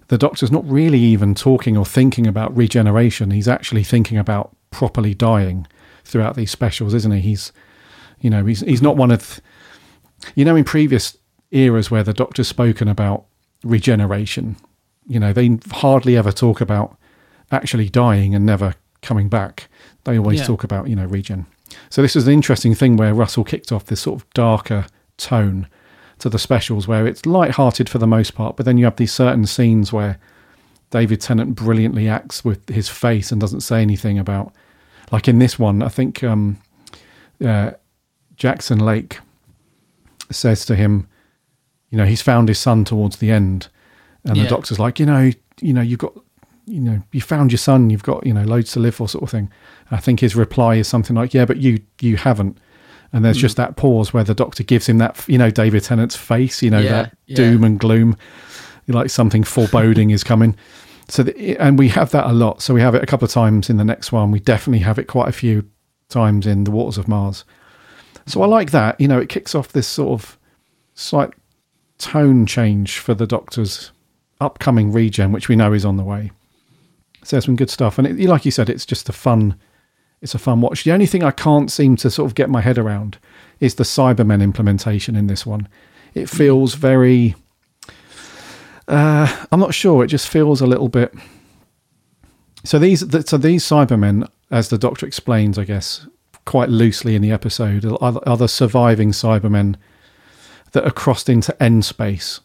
the Doctor's not really even talking or thinking about regeneration. He's actually thinking about properly dying throughout these specials, isn't he? He's, you know, he's, he's not one of, you know, in previous eras where the Doctor's spoken about regeneration, you know, they hardly ever talk about actually dying and never coming back. They always yeah. talk about, you know, regen. So this is an interesting thing where Russell kicked off this sort of darker tone to the specials where it's lighthearted for the most part, but then you have these certain scenes where David Tennant brilliantly acts with his face and doesn't say anything about, like in this one, I think um, uh, Jackson Lake says to him, you know, he's found his son towards the end. And yeah. the Doctor's like, you know, you know, you've got, you know, you found your son, you've got, you know, loads to live for, sort of thing. I think his reply is something like, yeah, but you, you haven't. And there's mm. just that pause where the Doctor gives him that, you know, David Tennant's face, you know, yeah, that yeah. doom and gloom, like something foreboding is coming. So, the, and we have that a lot. So we have it a couple of times in the next one. We definitely have it quite a few times in The Waters of Mars. So I like that, you know, it kicks off this sort of slight tone change for the Doctor's upcoming regen, which we know is on the way. So some good stuff. And it, like you said, it's just a fun, it's a fun watch. The only thing I can't seem to sort of get my head around is the Cybermen implementation in this one. It feels very, uh, I'm not sure. It just feels a little bit. So these, so these Cybermen, as the Doctor explains, I guess, quite loosely in the episode, are, are the surviving Cybermen that are crossed into End Space,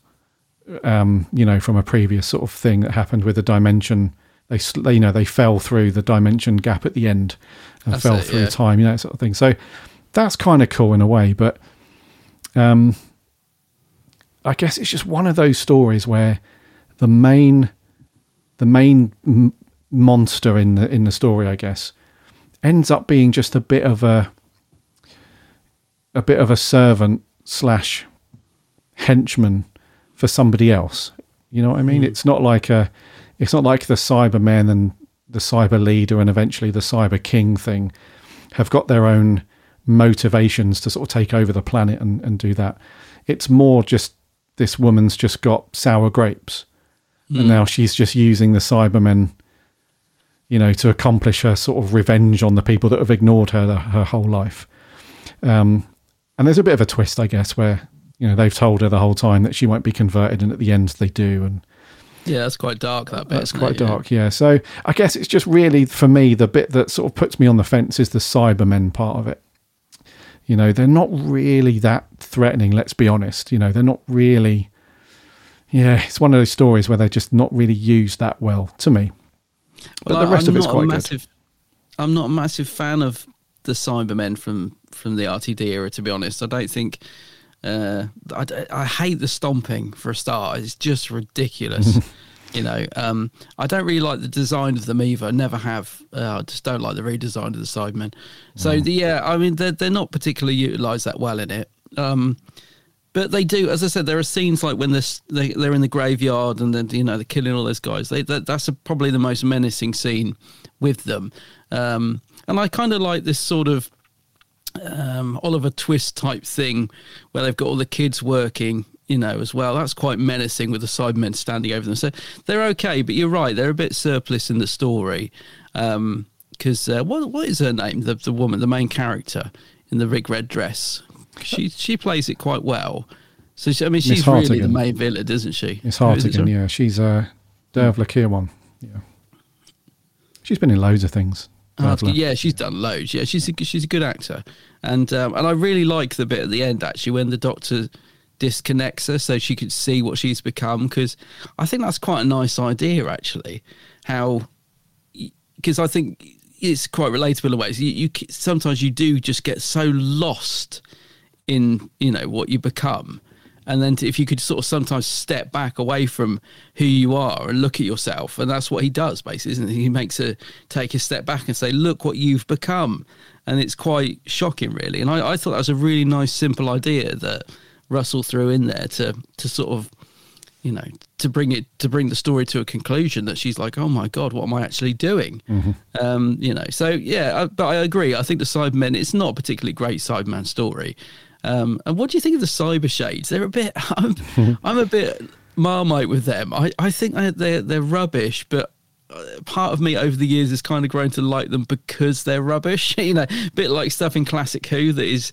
um, you know, from a previous sort of thing that happened with the dimension. They, you know, they fell through the dimension gap at the end and that's fell it, through yeah. time, you know, that sort of thing. So that's kind of cool in a way, but um, I guess it's just one of those stories where the main, the main m- monster in the in the story, I guess, ends up being just a bit of a, a bit of a servant slash henchman for somebody else. You know what I mean? Mm. It's not like a. It's not like the Cybermen and the Cyber Leader and eventually the Cyber King thing have got their own motivations to sort of take over the planet and, and do that. It's more just this woman's just got sour grapes mm. and now she's just using the Cybermen, you know, to accomplish her sort of revenge on the people that have ignored her her whole life. Um, and there's a bit of a twist, I guess, where, you know, they've told her the whole time that she won't be converted and at the end they do and, yeah, that's quite dark, that bit. That's quite it, yeah. dark, yeah. So I guess it's just really, for me, the bit that sort of puts me on the fence is the Cybermen part of it. You know, they're not really that threatening, let's be honest. You know, they're not really... Yeah, it's one of those stories where they're just not really used that well, to me. But well, the rest I'm of it's quite massive, good. I'm not a massive fan of the Cybermen from, from the R T D era, to be honest. I don't think... Uh, I, I hate the stomping for a start. It's just ridiculous. You know, um, I don't really like the design of them either. I never have. Uh, I just don't like the redesign of the Sidemen. So, mm. the, yeah, I mean, they're, they're not particularly utilised that well in it. Um, but they do, as I said, there are scenes like when this, they, they're in the graveyard and then, you know, they're killing all those guys. They, that, that's a, probably the most menacing scene with them. Um, and I kind of like this sort of um, Oliver Twist type thing where they've got all the kids working, you know, as well. That's quite menacing with the Sidemen standing over them. So they're okay, but you're right, they're a bit surplus in the story. Um, because uh, what what is her name? The the woman, the main character in the big red dress. She she plays it quite well. So she, I mean, she's really the main villain, isn't she? Miss Hartigan, yeah. She's uh, Dervla Kirwan. Yeah, she's been in loads of things. Uh, yeah, she's yeah. done loads. Yeah, she's a, she's a good actor, and um, and I really like the bit at the end actually when the Doctor disconnects her so she could see what she's become, because I think that's quite a nice idea actually, how, because I think it's quite relatable in ways. You, you sometimes you do just get so lost in, you know, what you become, and then if you could sort of sometimes step back away from who you are and look at yourself, and that's what he does basically, isn't he? He makes a take a step back and say, look what you've become, and it's quite shocking really. And I, I thought that was a really nice simple idea that Russell threw in there to to sort of, you know, to bring it to bring the story to a conclusion, that she's like, oh my god, what am I actually doing? Mm-hmm. Um, you know, so yeah, I, but I agree. I think the Cybermen, it's not a particularly great Cyberman story. Um, and what do you think of the Cyber Shades? They're a bit, I'm, I'm a bit Marmite with them. I I think they're they're rubbish, but part of me over the years has kind of grown to like them because they're rubbish. You know, a bit like stuff in Classic Who that is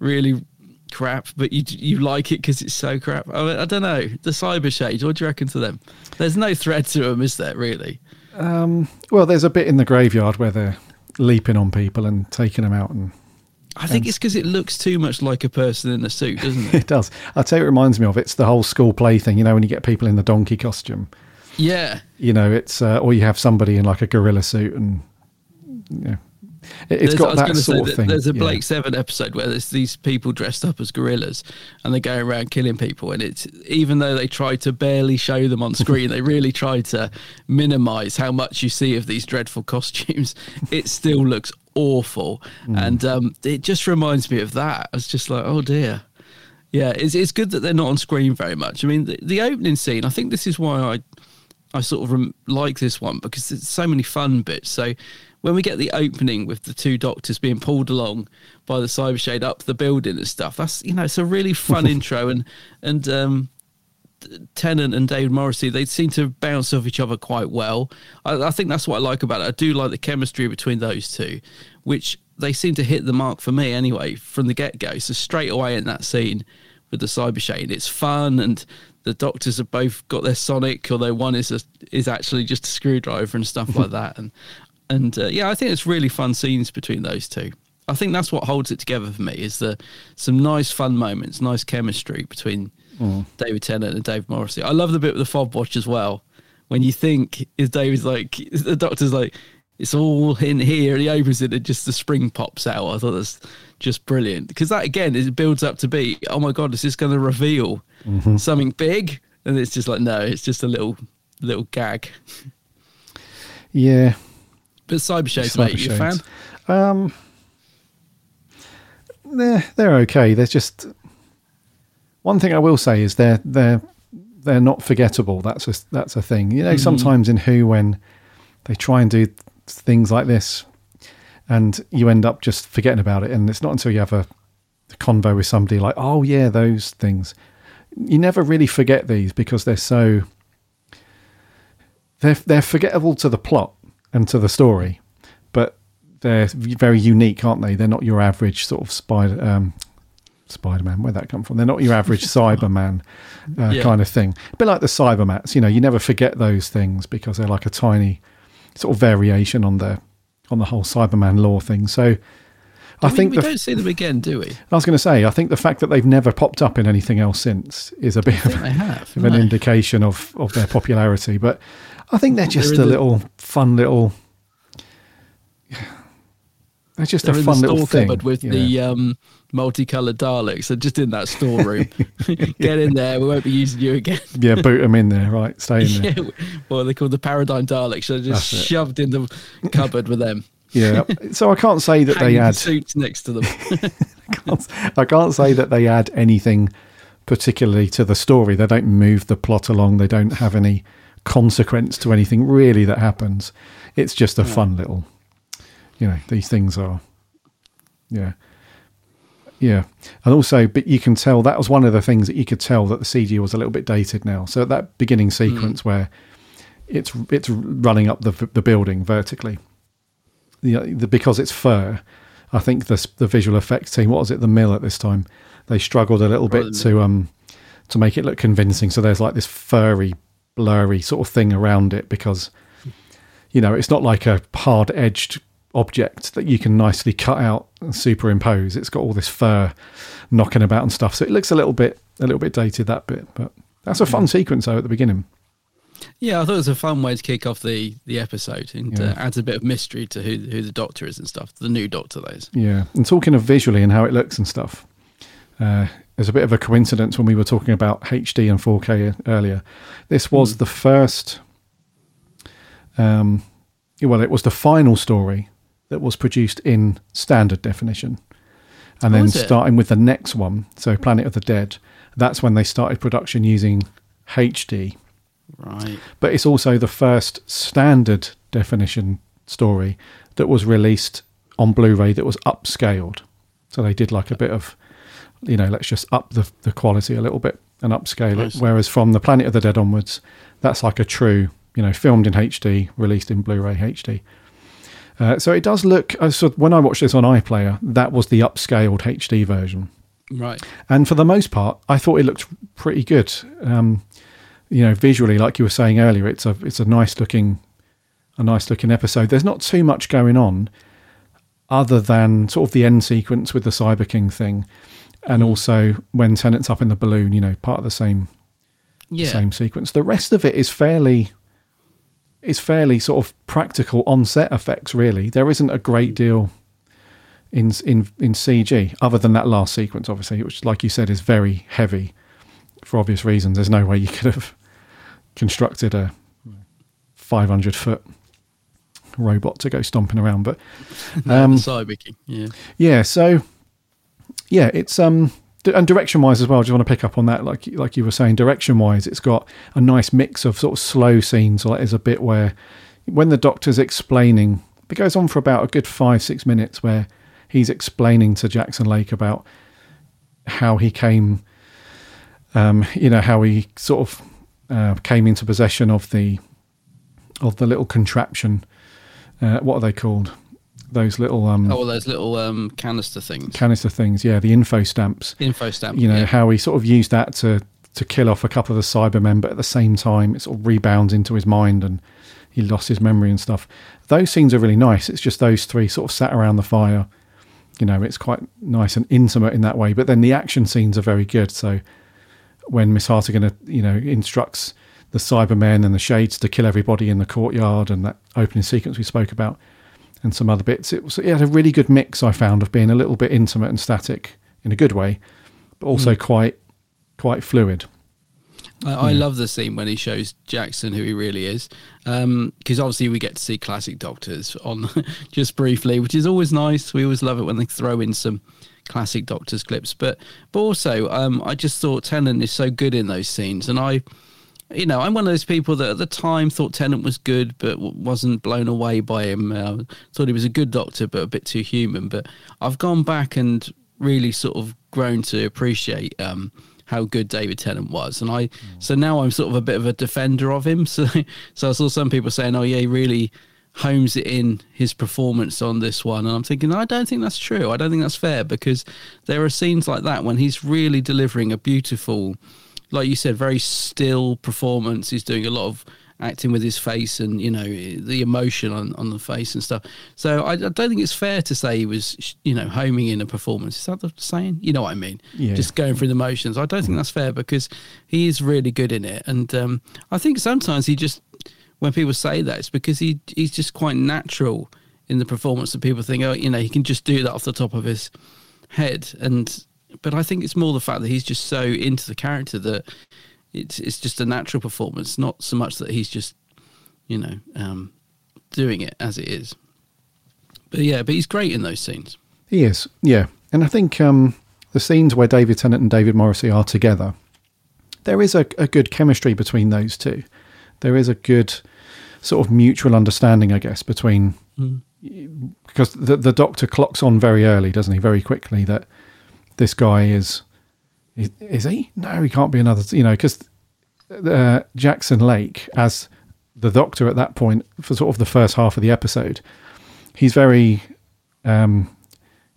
really crap, but you you like it because it's so crap. I, mean, I don't know, the Cyber Shades, what do you reckon to them? There's no thread to them, is there really? Um, well, there's a bit in the graveyard where they're leaping on people and taking them out, and I think and, it's because it looks too much like a person in a suit, doesn't it? It does. I'll tell you what it reminds me of, it's the whole school play thing, you know, when you get people in the donkey costume. Yeah. You know, it's uh, or you have somebody in like a gorilla suit, and you know, it's there's, got that sort of thing. There's a Blake yeah. seven episode where there's these people dressed up as gorillas and they go around killing people, and it's, even though they try to barely show them on screen, they really try to minimise how much you see of these dreadful costumes. It still looks awful, mm. and um, it just reminds me of that. I was just like, oh dear. Yeah, it's it's good that they're not on screen very much. I mean, the, the opening scene, I think this is why I I sort of rem- like this one, because there's so many fun bits. So when we get the opening with the two Doctors being pulled along by the Cyber Shade up the building and stuff, that's, you know, it's a really fun intro, and and um, Tennant and David Morrissey, they seem to bounce off each other quite well. I, I think that's what I like about it. I do like the chemistry between those two, which they seem to hit the mark for me anyway from the get-go. So straight away in that scene with the Cyber Shade, it's fun, and the Doctors have both got their sonic, although one is a, is actually just a screwdriver and stuff like that. And And uh, yeah, I think it's really fun scenes between those two. I think that's what holds it together for me, is the some nice fun moments, nice chemistry between mm. David Tennant and David Morrissey. I love the bit with the fob watch as well. When you think is David's like, the Doctor's like, it's all in here, and he opens it and just the spring pops out. I thought that's just brilliant, because that again, it builds up to be, oh my god, is this going to reveal mm-hmm. something big? And it's just like, no, it's just a little little gag. Yeah. But Cyber Shades, mate, you a fan? Um, they're they're okay. There's just one thing I will say is they're they're they're not forgettable. That's a that's a thing. You know, mm-hmm. sometimes in Who, when they try and do things like this, and you end up just forgetting about it, and it's not until you have a, a convo with somebody like, oh yeah, those things. You never really forget these, because they're so they're they're forgettable to the plot and to the story, but they're very unique, aren't they? They're not your average sort of spider um Spider-Man, where'd that come from? They're not your average Cyberman uh, yeah. kind of thing. A bit like the Cybermats, you know, you never forget those things because they're like a tiny sort of variation on the on the whole Cyberman lore thing. So I, I mean, think we the, don't see them again, do we? I was going to say, I think the fact that they've never popped up in anything else since is a bit of, have, of an indication of, of their popularity. But I think they're just they're a little the... fun little That's just They're a fun little thing. They're in the store cupboard with yeah. the um, multicoloured Daleks. They're just in that storeroom. Get yeah. in there. We won't be using you again. Yeah, boot them in there. Right, stay in there. Yeah. Well, they're called the Paradigm Daleks. So they're just That's shoved it. in the cupboard with them. Yeah. So I can't say that they had... suits next to them. I, can't, I can't say that they add anything particularly to the story. They don't move the plot along. They don't have any consequence to anything really that happens. It's just a yeah. fun little... You know, these things are, yeah, yeah, and also, but you can tell that was one of the things that you could tell that the C G was a little bit dated now. So that beginning sequence mm. where it's it's running up the the building vertically, you know, the, because it's fur. I think the the visual effects team, what was it, the mill at this time, they struggled a little Probably. bit to um to make it look convincing. So there's like this furry, blurry sort of thing around it because, you know, it's not like a hard edged object that you can nicely cut out and superimpose. It's got all this fur knocking about and stuff, so it looks a little bit a little bit dated, that bit, but that's a fun yeah. sequence though at the beginning. Yeah, I thought it was a fun way to kick off the the episode and yeah. uh, adds a bit of mystery to who who the Doctor is and stuff, the new Doctor that is. Yeah, and talking of visually and how it looks and stuff, uh there's a bit of a coincidence when we were talking about H D and four K earlier. This was mm. the first um well it was the final story that was produced in standard definition, and oh, then starting with the next one, so Planet of the Dead, that's when they started production using H D. Right. But it's also the first standard definition story that was released on Blu-ray that was upscaled. So they did like a bit of, you know, let's just up the, the quality a little bit and upscale nice. it. Whereas from the Planet of the Dead onwards, that's like a true, you know, filmed in H D, released in Blu-ray H D. Uh, so it does look, uh, so when I watched this on iPlayer, that was the upscaled H D version. Right. And for the most part, I thought it looked pretty good. Um, you know, visually, like you were saying earlier, it's a it's a nice looking, a nice looking episode. There's not too much going on other than sort of the end sequence with the Cyber King thing, and also when Tennant's up in the balloon, you know, part of the same, yeah. same sequence. The rest of it is fairly... It's fairly sort of practical on-set effects, really. There isn't a great deal in in in C G, other than that last sequence, obviously, which, like you said, is very heavy for obvious reasons. There's no way you could have constructed a five hundred foot robot to go stomping around. But um, Cyber King, yeah, yeah. So yeah, it's um and direction-wise as well. I just want to pick up on that, like like you were saying, direction-wise, it's got a nice mix of sort of slow scenes. Like there's a bit where, when the Doctor's explaining, it goes on for about a good five, six minutes where he's explaining to Jackson Lake about how he came, um, you know, how he sort of uh, came into possession of the of the little contraption. Uh, what are they called? Those little um oh those little um canister things canister things yeah the info stamps info stamp you know yeah. How he sort of used that to to kill off a couple of the Cybermen, but at the same time it sort of rebounds into his mind and he lost his memory and stuff. Those scenes are really nice. It's just those three sort of sat around the fire, you know, it's quite nice and intimate in that way. But then the action scenes are very good. So when Miss Hartigan, you know, instructs the Cybermen and the Shades to kill everybody in the courtyard, and that opening sequence we spoke about, and some other bits, it was it had a really good mix, I found, of being a little bit intimate and static in a good way, but also mm. quite quite fluid. I, yeah. I love the scene when he shows Jackson who he really is, because um, obviously we get to see classic Doctors on just briefly, which is always nice. We always love it when they throw in some classic Doctors clips, but but also um, I just thought Tennant is so good in those scenes, and I. You know, I'm one of those people that at the time thought Tennant was good, but w- wasn't blown away by him. I uh, thought he was a good Doctor, but a bit too human. But I've gone back and really sort of grown to appreciate um, how good David Tennant was. And I, mm. so now I'm sort of a bit of a defender of him. So, so I saw some people saying, oh yeah, he really homes it in his performance on this one. And I'm thinking, I don't think that's true. I don't think that's fair, because there are scenes like that when he's really delivering a beautiful, like you said, very still performance. He's doing a lot of acting with his face and, you know, the emotion on, on the face and stuff. So I, I don't think it's fair to say he was, you know, homing in a performance. Is that the saying? You know what I mean? Yeah. Just going through the motions. I don't think that's fair, because he is really good in it. And um, I think sometimes he just, when people say that, it's because he he's just quite natural in the performance that people think, oh, you know, he can just do that off the top of his head. And but I think it's more the fact that he's just so into the character that it's it's just a natural performance, not so much that he's just, you know, um, doing it as it is. But yeah, but he's great in those scenes. He is, yeah. And I think um, the scenes where David Tennant and David Morrissey are together, there is a, a good chemistry between those two. There is a good sort of mutual understanding, I guess, between... Mm. Because the, the Doctor clocks on very early, doesn't he, very quickly, that this guy is... Is, is he? No, he can't be another... You know, because uh, Jackson Lake, as the Doctor at that point, for sort of the first half of the episode, he's very... Um,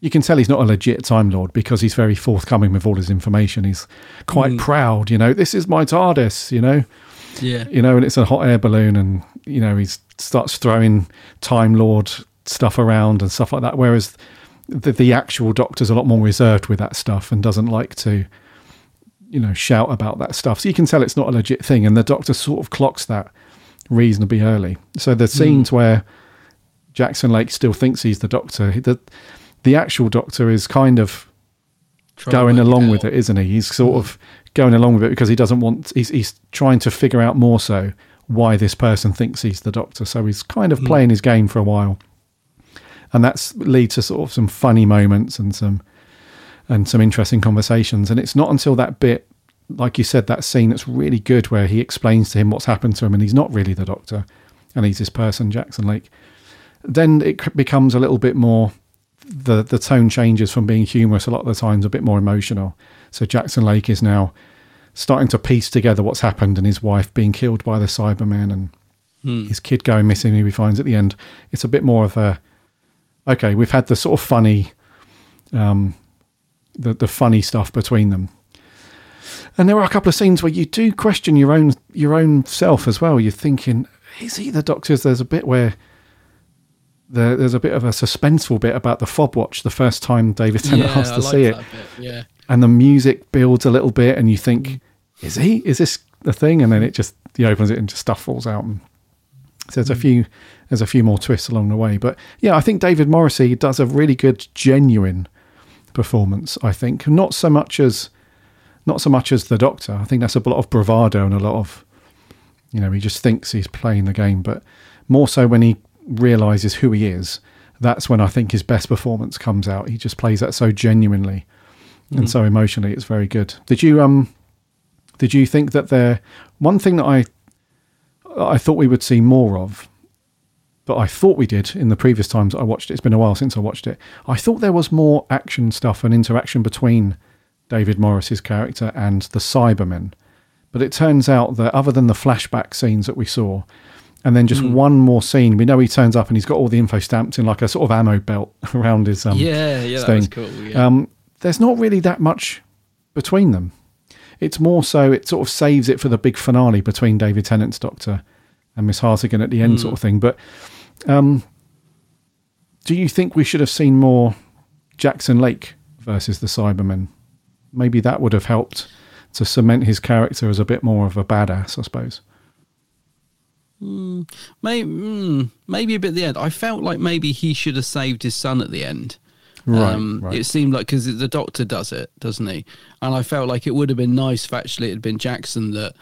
you can tell he's not a legit Time Lord because he's very forthcoming with all his information. He's quite mm. proud, you know. This is my TARDIS, you know. Yeah. You know, and it's a hot air balloon, and, you know, he starts throwing Time Lord stuff around and stuff like that, whereas the, the actual Doctor's a lot more reserved with that stuff and doesn't like to, you know, shout about that stuff. So you can tell it's not a legit thing, and the Doctor sort of clocks that reasonably early. So the scenes mm. where Jackson Lake still thinks he's the Doctor... The, The actual Doctor is kind of trying going along with it, isn't he? He's sort of going along with it because he doesn't want... He's, he's trying to figure out more so why this person thinks he's the Doctor. So he's kind of mm. playing his game for a while. And that's leads to sort of some funny moments and some and some interesting conversations. And it's not until that bit, like you said, that scene that's really good where he explains to him what's happened to him and he's not really the Doctor and he's this person, Jackson Lake. Then it becomes a little bit more... the the tone changes from being humorous a lot of the times a bit more emotional. So Jackson Lake is now starting to piece together what's happened and his wife being killed by the Cyberman and mm. his kid going missing, who he finds at the end. It's a bit more of a, okay, we've had the sort of funny, um, the, the funny stuff between them. And there are a couple of scenes where you do question your own, your own self as well. You're thinking, is he the Doctor? There's a bit where... The, there's a bit of a suspenseful bit about the fob watch the first time David Tennant yeah, has to I see it. Yeah. And the music builds a little bit and you think, is he? Is this the thing? And then it just, he opens it and just stuff falls out. And so there's, mm. a few, there's a few more twists along the way. But yeah, I think David Morrissey does a really good, genuine performance, I think. Not so much as not so much as the Doctor. I think that's a lot of bravado and a lot of, you know, he just thinks he's playing the game. But more so when he realises who he is, that's when I think his best performance comes out. He just plays that so genuinely mm-hmm. and so emotionally. It's very good. Did you um did you think that there one thing that I I thought we would see more of, but I thought we did in the previous times I watched it. It's been a while since I watched it. I thought there was more action stuff and interaction between David Morris's character and the Cybermen. But it turns out that other than the flashback scenes that we saw, and then just mm. one more scene. We know he turns up and he's got all the info stamped in like a sort of ammo belt around his um, yeah, yeah, thing. That was cool, yeah. Um, there's not really that much between them. It's more so it sort of saves it for the big finale between David Tennant's Doctor and Miss Hartigan at the end mm. sort of thing. But um, do you think we should have seen more Jackson Lake versus the Cybermen? Maybe that would have helped to cement his character as a bit more of a badass, I suppose. Mm, maybe, mm, maybe a bit at the end. I felt like maybe he should have saved his son at the end. Right, um, right. It seemed like, because the Doctor does it, doesn't he? And I felt like it would have been nice if actually it had been Jackson that,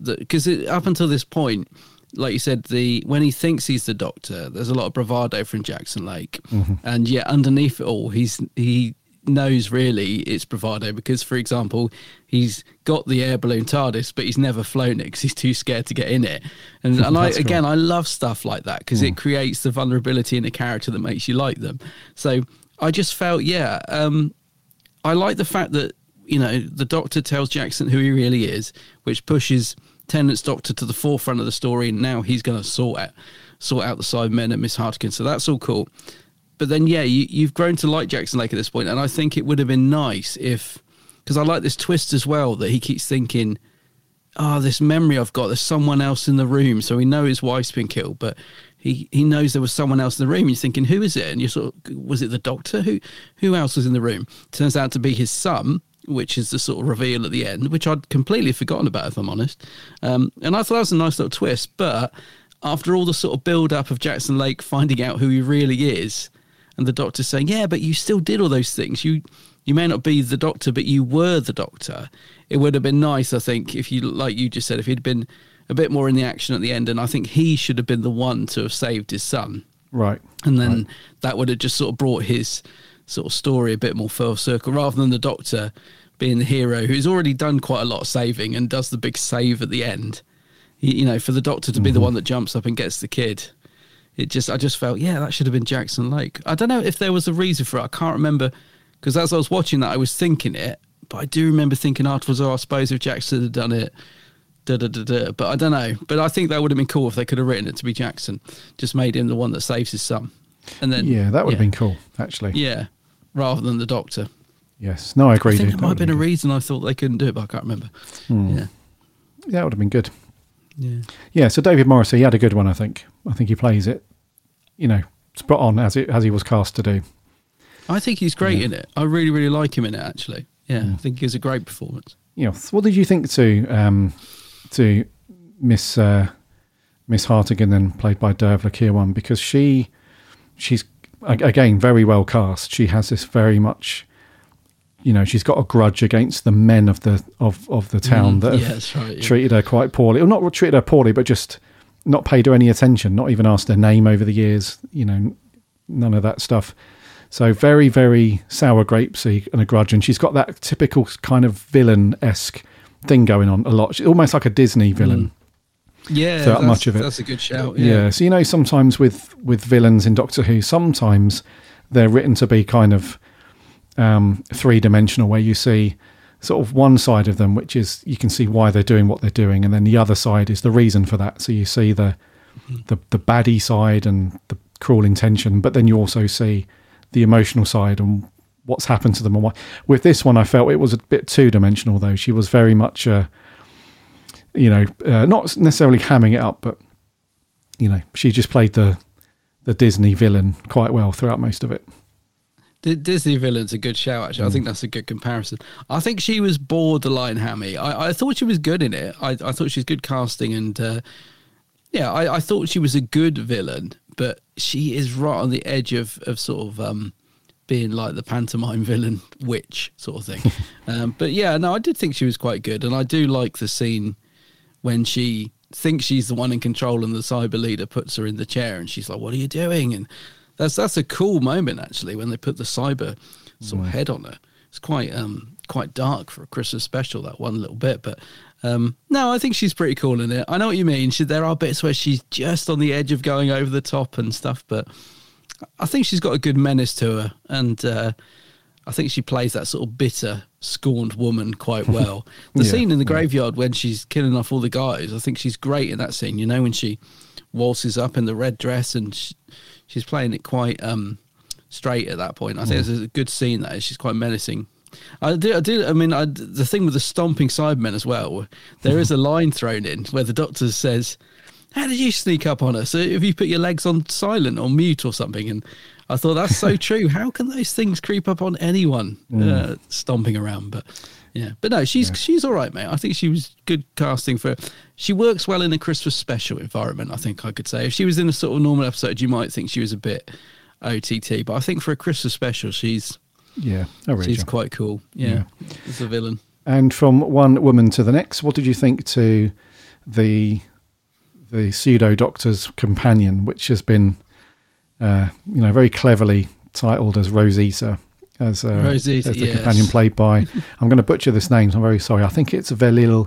because up until this point, like you said, the when he thinks he's the Doctor, there's a lot of bravado from Jackson Lake, mm-hmm. and yet underneath it all, he's he knows really it's bravado because, for example, he's got the air balloon TARDIS, but he's never flown it because he's too scared to get in it. And, and I, again, cool. I love stuff like that because mm. it creates the vulnerability in a character that makes you like them. So I just felt, yeah, um, I like the fact that, you know, the Doctor tells Jackson who he really is, which pushes Tennant's Doctor to the forefront of the story. And now he's going to sort out, sort out the Cybermen and Miss Hartigan. So that's all cool. But then, yeah, you, you've grown to like Jackson Lake at this point, and I think it would have been nice if... Because I like this twist as well, that he keeps thinking, oh, this memory I've got, there's someone else in the room. So we know his wife's been killed, but he, he knows there was someone else in the room. And you're thinking, who is it? And you're sort of, was it the Doctor? Who who else was in the room? Turns out to be his son, which is the sort of reveal at the end, which I'd completely forgotten about, if I'm honest. Um, and I thought that was a nice little twist, but... after all the sort of build-up of Jackson Lake finding out who he really is, and the Doctor saying, yeah, but you still did all those things. You you may not be the Doctor, but you were the Doctor. It would have been nice, I think, if you, like you just said, if he'd been a bit more in the action at the end, and I think he should have been the one to have saved his son. Right. And then right. that would have just sort of brought his sort of story a bit more full circle, rather than the Doctor being the hero who's already done quite a lot of saving and does the big save at the end. You know, for the Doctor to be mm-hmm. the one that jumps up and gets the kid, it just I just felt, yeah, that should have been Jackson Lake. I don't know if there was a reason for it. I can't remember, because as I was watching that, I was thinking it, but I do remember thinking afterwards, oh, I suppose if Jackson had done it, da da da da. But I don't know. But I think that would have been cool if they could have written it to be Jackson, just made him the one that saves his son, and then yeah, that would yeah. have been cool actually. Yeah, rather than the Doctor. Yes, no, I agree. I think it might have been a good reason I thought they couldn't do it, but I can't remember. Mm. Yeah, yeah, that would have been good. Yeah. Yeah, so David Morrissey, he had a good one, I think. I think he plays it, you know, spot on as it as he was cast to do. I think he's great yeah. in it. I really, really like him in it, actually. Yeah, yeah. I think it was a great performance. Yeah. What did you think to um, to Miss uh, Miss Hartigan, then played by Dervla Kirwan? Because she she's again very well cast. She has this very much, you know, she's got a grudge against the men of the of, of the town mm, that have yes, right, yeah. treated her quite poorly. Or not treated her poorly, but just not paid her any attention, not even asked her name over the years, you know, none of that stuff. So very, very sour grapesy and a grudge. And she's got that typical kind of villain-esque thing going on a lot. She's almost like a Disney villain. Mm. Yeah, that's, much of it. That's a good shout. Yeah. yeah. So, you know, sometimes with, with villains in Doctor Who, sometimes they're written to be kind of Um, three-dimensional, where you see sort of one side of them, which is you can see why they're doing what they're doing, and then the other side is the reason for that. So you see the mm-hmm. the, the baddie side and the cruel intention, but then you also see the emotional side and what's happened to them. And why. With this one, I felt it was a bit two-dimensional, though. She was very much, uh, you know, uh, not necessarily hamming it up, but you know, she just played the the Disney villain quite well throughout most of it. The Disney villain's a good shout, actually. Mm. I think that's a good comparison. I think she was borderline hammy. I, I thought she was good in it. I, I thought she was good casting, and uh, yeah, I, I thought she was a good villain, but she is right on the edge of, of sort of um, being like the pantomime villain witch sort of thing. um, but yeah, no, I did think she was quite good, and I do like the scene when she thinks she's the one in control and the cyber leader puts her in the chair and she's like, what are you doing? And That's that's a cool moment, actually, when they put the cyber sort of head on her. It's quite um quite dark for a Christmas special, that one little bit. But um, no, I think she's pretty cool in it. I know what you mean. She, there are bits where she's just on the edge of going over the top and stuff, but I think she's got a good menace to her. And uh, I think she plays that sort of bitter, scorned woman quite well. The yeah, scene in the graveyard yeah. when she's killing off all the guys, I think she's great in that scene. You know, when she waltzes up in the red dress and she, she's playing it quite um, straight at that point. I think it's mm. a good scene, that is. She's quite menacing. I do, I do. I mean, I, the thing with the stomping Cybermen as well, there is a line thrown in where the Doctor says, how did you sneak up on us? Have you put your legs on silent or mute or something? And I thought, that's so true. How can those things creep up on anyone mm. uh, stomping around? But yeah, but no, she's yeah. she's all right, mate. I think she was good casting for. She works well in a Christmas special environment, I think I could say. If she was in a sort of normal episode, you might think she was a bit O T T, but I think for a Christmas special, she's yeah, she's quite cool. Yeah, yeah, as a villain. And from one woman to the next, what did you think to the the pseudo Doctor's companion, which has been uh, you know very cleverly titled as Rosita? As, uh, Rosita, as the yes. companion played by, I'm going to butcher this name, so I'm very sorry. I think it's Velil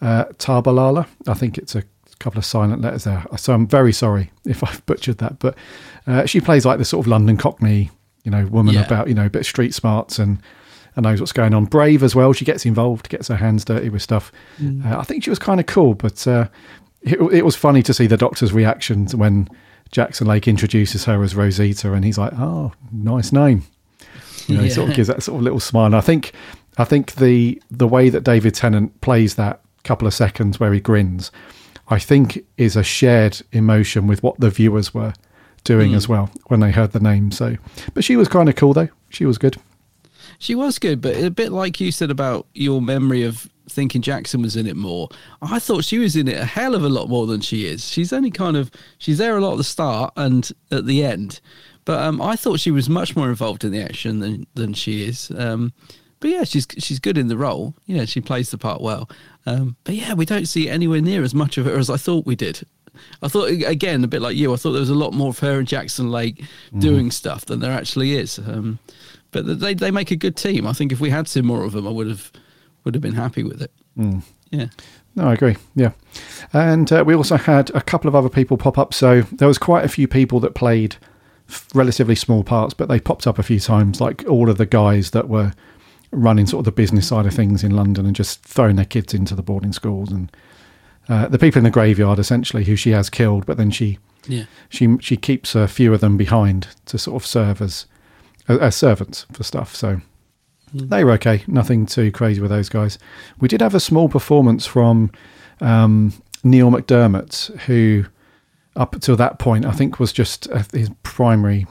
uh, Tarbalala. I think it's a couple of silent letters there. So I'm very sorry if I've butchered that. But uh, she plays like the sort of London Cockney, you know, woman yeah. about, you know, a bit of street smarts and, and knows what's going on. Brave as well. She gets involved, gets her hands dirty with stuff. Mm. Uh, I think she was kind of cool, but uh, it, it was funny to see the Doctor's reactions when Jackson Lake introduces her as Rosita and he's like, oh, nice name. You know, yeah. He sort of gives that sort of little smile. And I think, I think the the way that David Tennant plays that couple of seconds where he grins, I think is a shared emotion with what the viewers were doing mm. as well when they heard the name. So, but she was kind of cool though. She was good. She was good, but a bit like you said about your memory of thinking Jackson was in it more. I thought she was in it a hell of a lot more than she is. She's only kind of, she's there a lot at the start and at the end. But um, I thought she was much more involved in the action than, than she is. Um, but yeah, she's she's good in the role. You know, she plays the part well. Um, but yeah, we don't see anywhere near as much of her as I thought we did. I thought, again, a bit like you, I thought there was a lot more of her and Jackson Lake mm. doing stuff than there actually is. Um, but they they make a good team. I think if we had seen more of them, I would have would have been happy with it. Mm. Yeah. No, I agree. Yeah. And uh, we also had a couple of other people pop up. So there was quite a few people that played relatively small parts, but they popped up a few times, like all of the guys that were running sort of the business side of things in London and just throwing their kids into the boarding schools, and uh, the people in the graveyard essentially who she has killed, but then she yeah. she she keeps a few of them behind to sort of serve as as servants for stuff. So mm. they were okay, nothing too crazy with those guys. We did have a small performance from um, Neil McDermott, who up till that point I think was just uh, his primary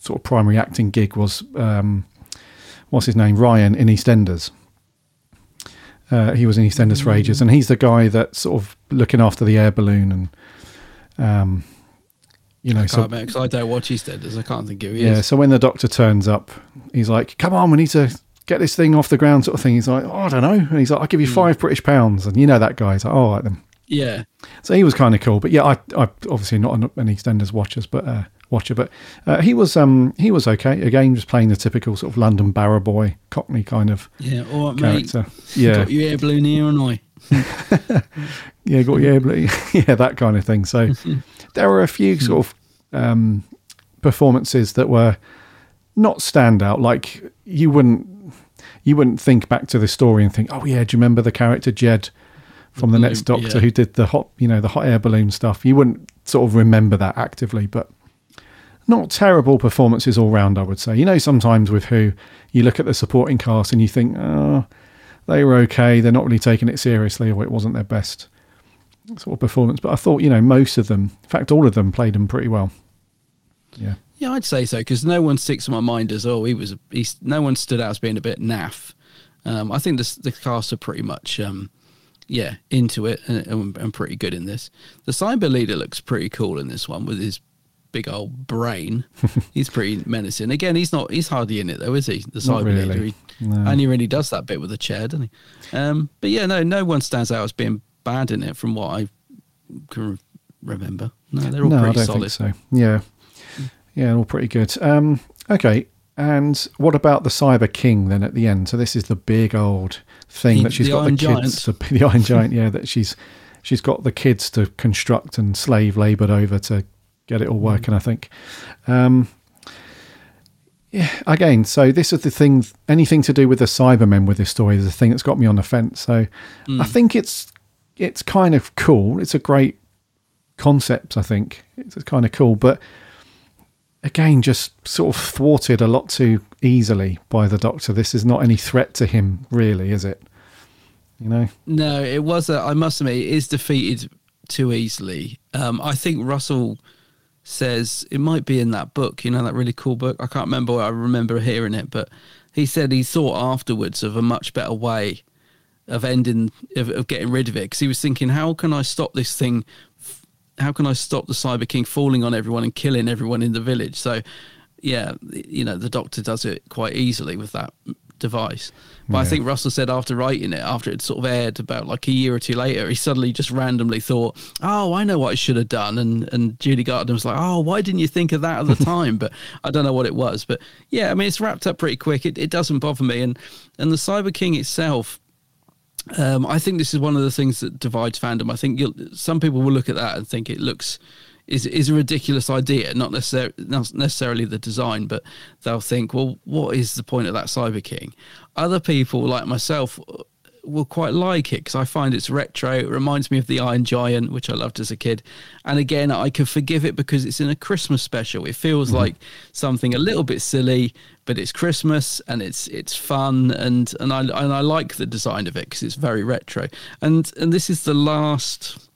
sort of primary acting gig was um, what's his name, Ryan in EastEnders. Uh, he was in EastEnders for ages, and he's the guy that's sort of looking after the air balloon, and um, you know, I so can't, cause I don't watch EastEnders. I can't think of it. Yeah, is. So when the Doctor turns up, he's like, "Come on, we need to get this thing off the ground," sort of thing. He's like, "Oh, I don't know," and he's like, "I'll give you five British pounds," and you know that guy. He's like, "Oh, all right then." Yeah. So he was kind of cool, but yeah, I, I obviously not an EastEnders watchers, but uh, watcher, but uh, he was um, he was okay. Again, just playing the typical sort of London barrow boy, Cockney kind of yeah, all right, character. Mate. Yeah, got your air balloon here and I. yeah, got your air balloon. yeah, that kind of thing. So there were a few sort of um, performances that were not standout. Like you wouldn't you wouldn't think back to the story and think, oh yeah, do you remember the character Jed from the, the Next Doctor yeah. who did the hot, you know, the hot air balloon stuff? You wouldn't sort of remember that actively, but not terrible performances all round, I would say. You know, sometimes with Who, you look at the supporting cast and you think, oh, they were okay. They're not really taking it seriously, or it wasn't their best sort of performance. But I thought, you know, most of them, in fact, all of them played them pretty well. Yeah. Yeah, I'd say so, because no one sticks in my mind as, oh, he was, he, no one stood out as being a bit naff. Um, I think the, the cast are pretty much... Um, yeah, into it, and I'm pretty good in this. The cyber leader looks pretty cool in this one with his big old brain. He's pretty menacing. Again, he's not. He's hardly in it though, is he? The cyber really. leader. He no. only really does that bit with the chair, doesn't he? Um, but yeah, no, no one stands out as being bad in it from what I can remember. No, they're all no, pretty I don't solid. Think so. Yeah, yeah, all pretty good. Um, okay. And what about the Cyber King then at the end? So this is the big old thing he, that she's the got the kids, to, the Iron Giant, yeah, that she's she's got the kids to construct and slave laboured over to get it all working, I think. Um, yeah, again, so this is the thing, anything to do with the Cybermen with this story is the thing that's got me on the fence. So mm. I think it's it's kind of cool. It's a great concept, I think. It's kind of cool, but... again, just sort of thwarted a lot too easily by the Doctor. This is not any threat to him, really, is it? You know? No, it was, a, I must admit, it is defeated too easily. Um, I think Russell says, it might be in that book, you know, that really cool book. I can't remember, I remember hearing it, but he said he thought afterwards of a much better way of ending, of, of getting rid of it, because he was thinking, how can I stop this thing? How can I stop the Cyber King falling on everyone and killing everyone in the village? So, yeah, you know, the Doctor does it quite easily with that device. But yeah. I think Russell said after writing it, after it sort of aired about like a year or two later, he suddenly just randomly thought, oh, I know what I should have done. And and Judy Gardner was like, oh, why didn't you think of that at the time? But I don't know what it was. But, yeah, I mean, it's wrapped up pretty quick. It, it doesn't bother me. And, and the Cyber King itself... Um, I think this is one of the things that divides fandom. I think you'll, some people will look at that and think it looks is is a ridiculous idea, not necessarily not necessarily the design, but they'll think, well, what is the point of that Cyber King? Other people like myself will quite like it because I find it's retro. It reminds me of the Iron Giant, which I loved as a kid. And again, I can forgive it because it's in a Christmas special. It feels mm-hmm. like something a little bit silly, but it's Christmas and it's it's fun. And, and I and I like the design of it because it's very retro. And and this is the last,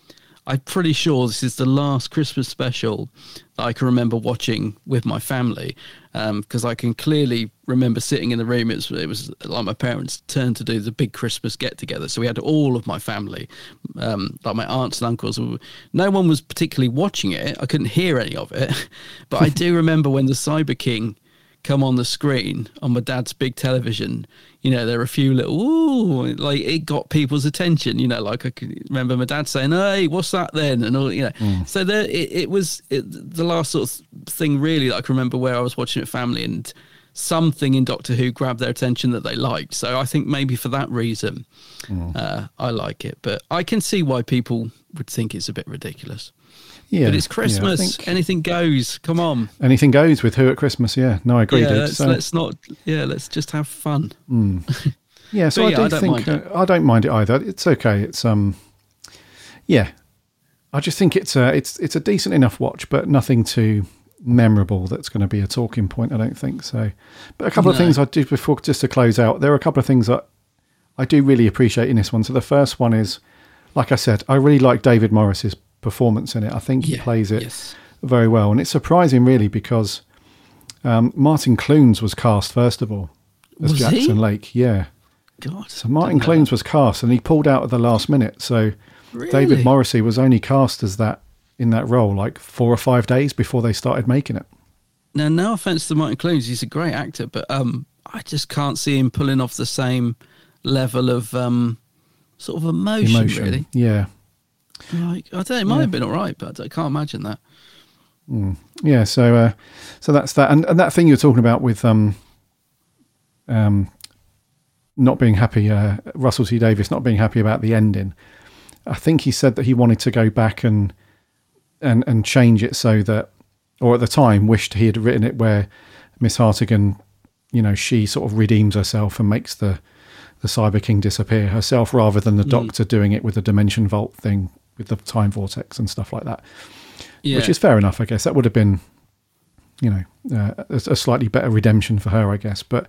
I'm pretty sure this is the last Christmas special that I can remember watching with my family, because um, I can clearly remember sitting in the room. It was, it was like my parents' turn to do the big Christmas get-together, so we had all of my family, um, like my aunts and uncles. No one was particularly watching it. I couldn't hear any of it, but I do remember when the Cyber King come on the screen on my dad's big television, you know, there were a few little, ooh, like it got people's attention, you know, like I can remember my dad saying, hey, what's that then? And all, you know, mm. so there, it, it was it, the last sort of thing really that I can remember where I was watching it family, and something in Doctor Who grabbed their attention that they liked. So I think maybe for that reason, mm. uh, I like it, but I can see why people would think it's a bit ridiculous. Yeah, but it's Christmas. Yeah, think, anything goes. Come on. Anything goes with Who at Christmas. Yeah. No, I agree. Yeah, dude, let's, so. let's not. Yeah, let's just have fun. Mm. Yeah. So I, yeah, do I don't think mind uh, I don't mind it either. It's okay. It's um, yeah. I just think it's a it's it's a decent enough watch, but nothing too memorable that's going to be a talking point. I don't think so. But a couple no. of things I do before just to close out. There are a couple of things that I do really appreciate in this one. So the first one is, like I said, I really like David Morrissey's performance in it. I think he yeah, plays it yes. very well, and it's surprising really because um, Martin Clunes was cast first of all as was Jackson he? Lake. Yeah, God. So Martin Clunes was cast, and he pulled out at the last minute. So really? David Morrissey was only cast as that in that role like four or five days before they started making it. Now, no offense to Martin Clunes, he's a great actor, but um, I just can't see him pulling off the same level of um, sort of emotion, emotion. Really. Yeah. Like, I don't know, it might yeah. have been all right, but I can't imagine that. Mm. Yeah, so uh, so that's that. And, and that thing you were talking about with um, um, not being happy, uh, Russell T Davies not being happy about the ending. I think he said that he wanted to go back and and, and change it so that, or at the time, wished he had written it where Miss Hartigan, you know, she sort of redeems herself and makes the, the Cyber King disappear herself rather than the mm. Doctor doing it with the Dimension Vault thing, with the time vortex and stuff like that, yeah. which is fair enough, I guess. That would have been, you know, uh, a slightly better redemption for her, I guess. But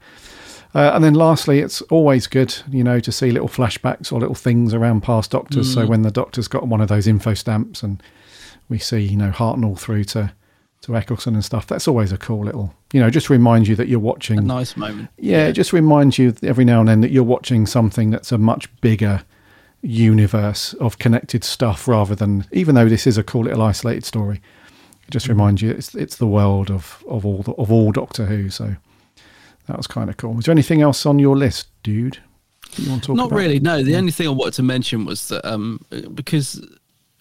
uh, and then lastly, it's always good, you know, to see little flashbacks or little things around past Doctors. Mm. So when the Doctor's got one of those info stamps and we see, you know, Hartnell through to to Eccleston and stuff, that's always a cool little, you know, just reminds you that you're watching a nice moment. Yeah, yeah. It just reminds you every now and then that you're watching something that's a much bigger universe of connected stuff, rather than, even though this is a cool little isolated story, it just reminds you it's it's the world of of all the, of all Doctor Who. So that was kind of cool. Was there anything else on your list, dude? You want to talk Not about? really. No. The yeah. only thing I wanted to mention was that um, because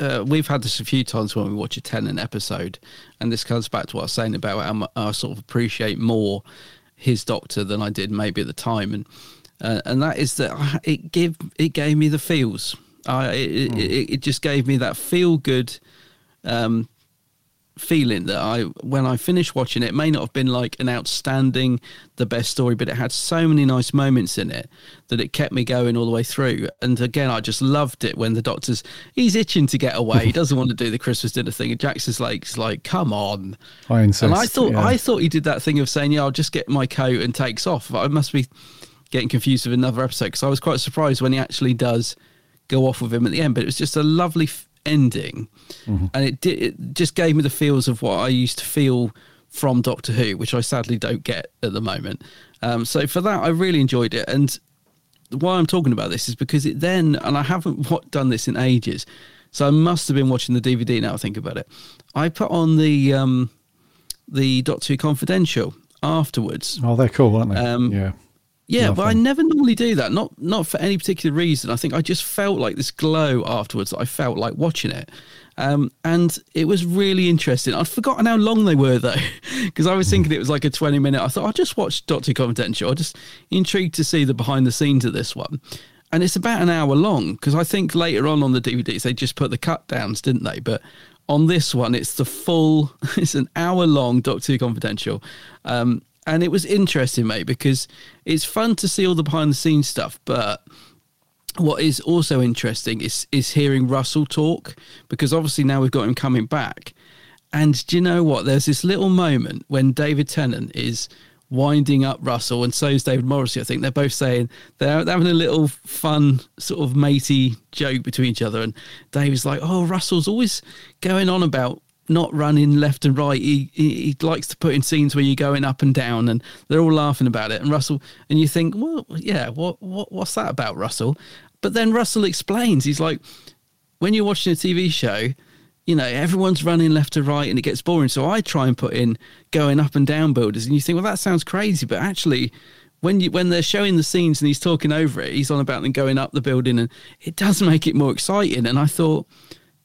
uh, we've had this a few times when we watch a Tennant episode, and this comes back to what I was saying about how I sort of appreciate more his Doctor than I did maybe at the time, and. Uh, and that is that it give it gave me the feels. I it, mm. it, it just gave me that feel good um, feeling that I when I finished watching it, it may not have been like an outstanding, the best story, but it had so many nice moments in it that it kept me going all the way through. And again, I just loved it when the Doctor's he's itching to get away, he doesn't want to do the Christmas dinner thing, and Jackson's Lake's like, "Come on!" I insist, and I thought yeah. I thought he did that thing of saying, "Yeah, I'll just get my coat," and takes off. I must be getting confused with another episode, because I was quite surprised when he actually does go off with him at the end. But it was just a lovely f- ending, mm-hmm. and it did it just gave me the feels of what I used to feel from Doctor Who, which I sadly don't get at the moment. Um, so for that, I really enjoyed it. And why I'm talking about this is because it then, and I haven't what, done this in ages, so I must have been watching the D V D now I think about it. I put on the um, the Doctor Who Confidential afterwards. Oh, they're cool, aren't they? Um, yeah. Yeah, Love but them. I never normally do that, not not for any particular reason. I think I just felt like this glow afterwards that I felt like watching it. Um, and it was really interesting. I'd forgotten how long they were, though, because I was thinking it was like a twenty-minute. I thought, I'll just watch Doctor Confidential. I'm just intrigued to see the behind-the-scenes of this one. And it's about an hour long, because I think later on on the D V Ds, they just put the cut-downs, didn't they? But on this one, it's the full, it's an hour-long Doctor Confidential. Um And it was interesting, mate, because it's fun to see all the behind-the-scenes stuff. But what is also interesting is is hearing Russell talk, because obviously now we've got him coming back. And do you know what? There's this little moment when David Tennant is winding up Russell, and so is David Morrissey. I think they're both saying they're, they're having a little fun sort of matey joke between each other, and David's like, oh, Russell's always going on about not running left and right. He, he he likes to put in scenes where you're going up and down, and they're all laughing about it. And Russell, and you think, well, yeah, what what what's that about, Russell? But then Russell explains. He's like, when you're watching a T V show, you know, everyone's running left to right and it gets boring. So I try and put in going up and down builders. And you think, well, that sounds crazy. But actually, when you when they're showing the scenes and he's talking over it, he's on about them going up the building, and it does make it more exciting. And I thought,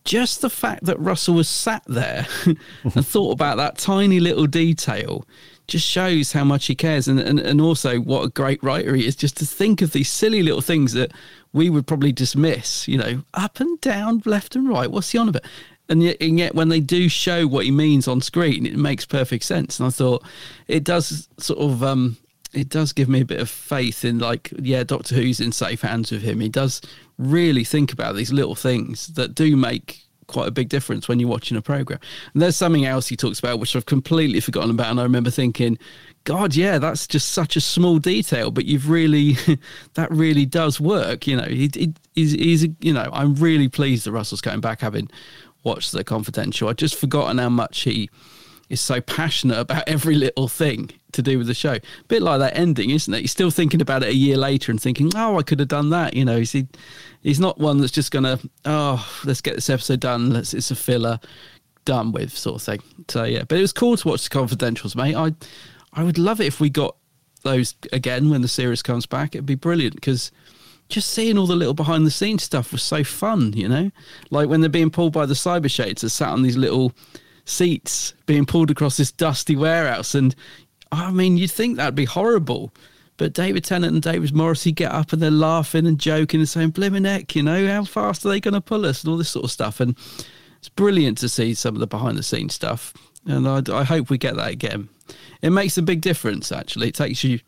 just the fact that Russell was sat there and thought about that tiny little detail just shows how much he cares. And, and and also what a great writer he is, just to think of these silly little things that we would probably dismiss, you know, up and down, left and right. What's he on about? And yet, and yet when they do show what he means on screen, it makes perfect sense. And I thought it does sort of... um it does give me a bit of faith in, like, yeah, Doctor Who's in safe hands with him. He does really think about these little things that do make quite a big difference when you're watching a programme. And there's something else he talks about, which I've completely forgotten about. And I remember thinking, God, yeah, that's just such a small detail, but you've really, that really does work. You know, he, he, he's, he's, you know, I'm really pleased that Russell's coming back, having watched The Confidential. I'd just forgotten how much he is so passionate about every little thing to do with the show. A bit like that ending, isn't it? He's still thinking about it a year later and thinking, oh, I could have done that. You know, he's, he, he's not one that's just going to, oh, let's get this episode done. Let's, it's a filler, done with sort of thing. So, yeah. But it was cool to watch The Confidentials, mate. I, I would love it if we got those again when the series comes back. It'd be brilliant, because just seeing all the little behind-the-scenes stuff was so fun, you know? Like when they're being pulled by the cyber shades and sat on these little seats being pulled across this dusty warehouse, and I mean, you'd think that'd be horrible, but David Tennant and David Morrissey get up and they're laughing and joking and saying, blimmin' heck, you know, how fast are they going to pull us, and all this sort of stuff. And it's brilliant to see some of the behind the scenes stuff, and I, I hope we get that again. It makes a big difference, actually. It takes you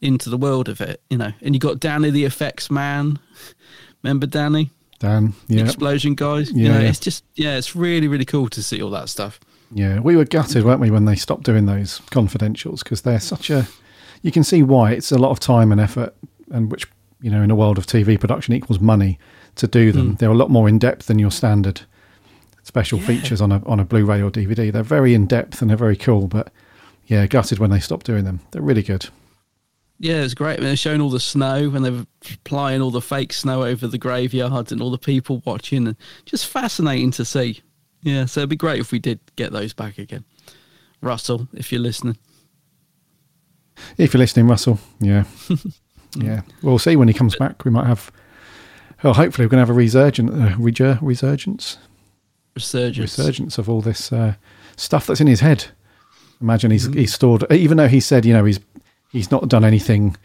into the world of it, you know. And you got Danny the effects man, remember Danny? Dan, yeah. Explosion guys. Yeah, you know, yeah. It's just, yeah, it's really, really cool to see all that stuff. Yeah, we were gutted, weren't we, when they stopped doing those confidentials, because they're such a, you can see why, it's a lot of time and effort, and which, you know, in a world of T V production equals money to do them. Mm. They're a lot more in-depth than your standard special yeah. features on a on a Blu-ray or D V D. They're very in-depth and they're very cool, but yeah, gutted when they stopped doing them. They're really good. Yeah, it's great. I mean, they're showing all the snow and they're applying all the fake snow over the graveyards and all the people watching, and just fascinating to see. Yeah, so it'd be great if we did get those back again. Russell, if you're listening. If you're listening, Russell, yeah. Yeah, we'll see when he comes back. We might have, well, hopefully we're going to have a resurgence, uh, reger, resurgence? Resurgence. Resurgence of all this uh, stuff that's in his head. Imagine he's, mm-hmm. he's stored, even though he said, you know, he's, He's not done anything.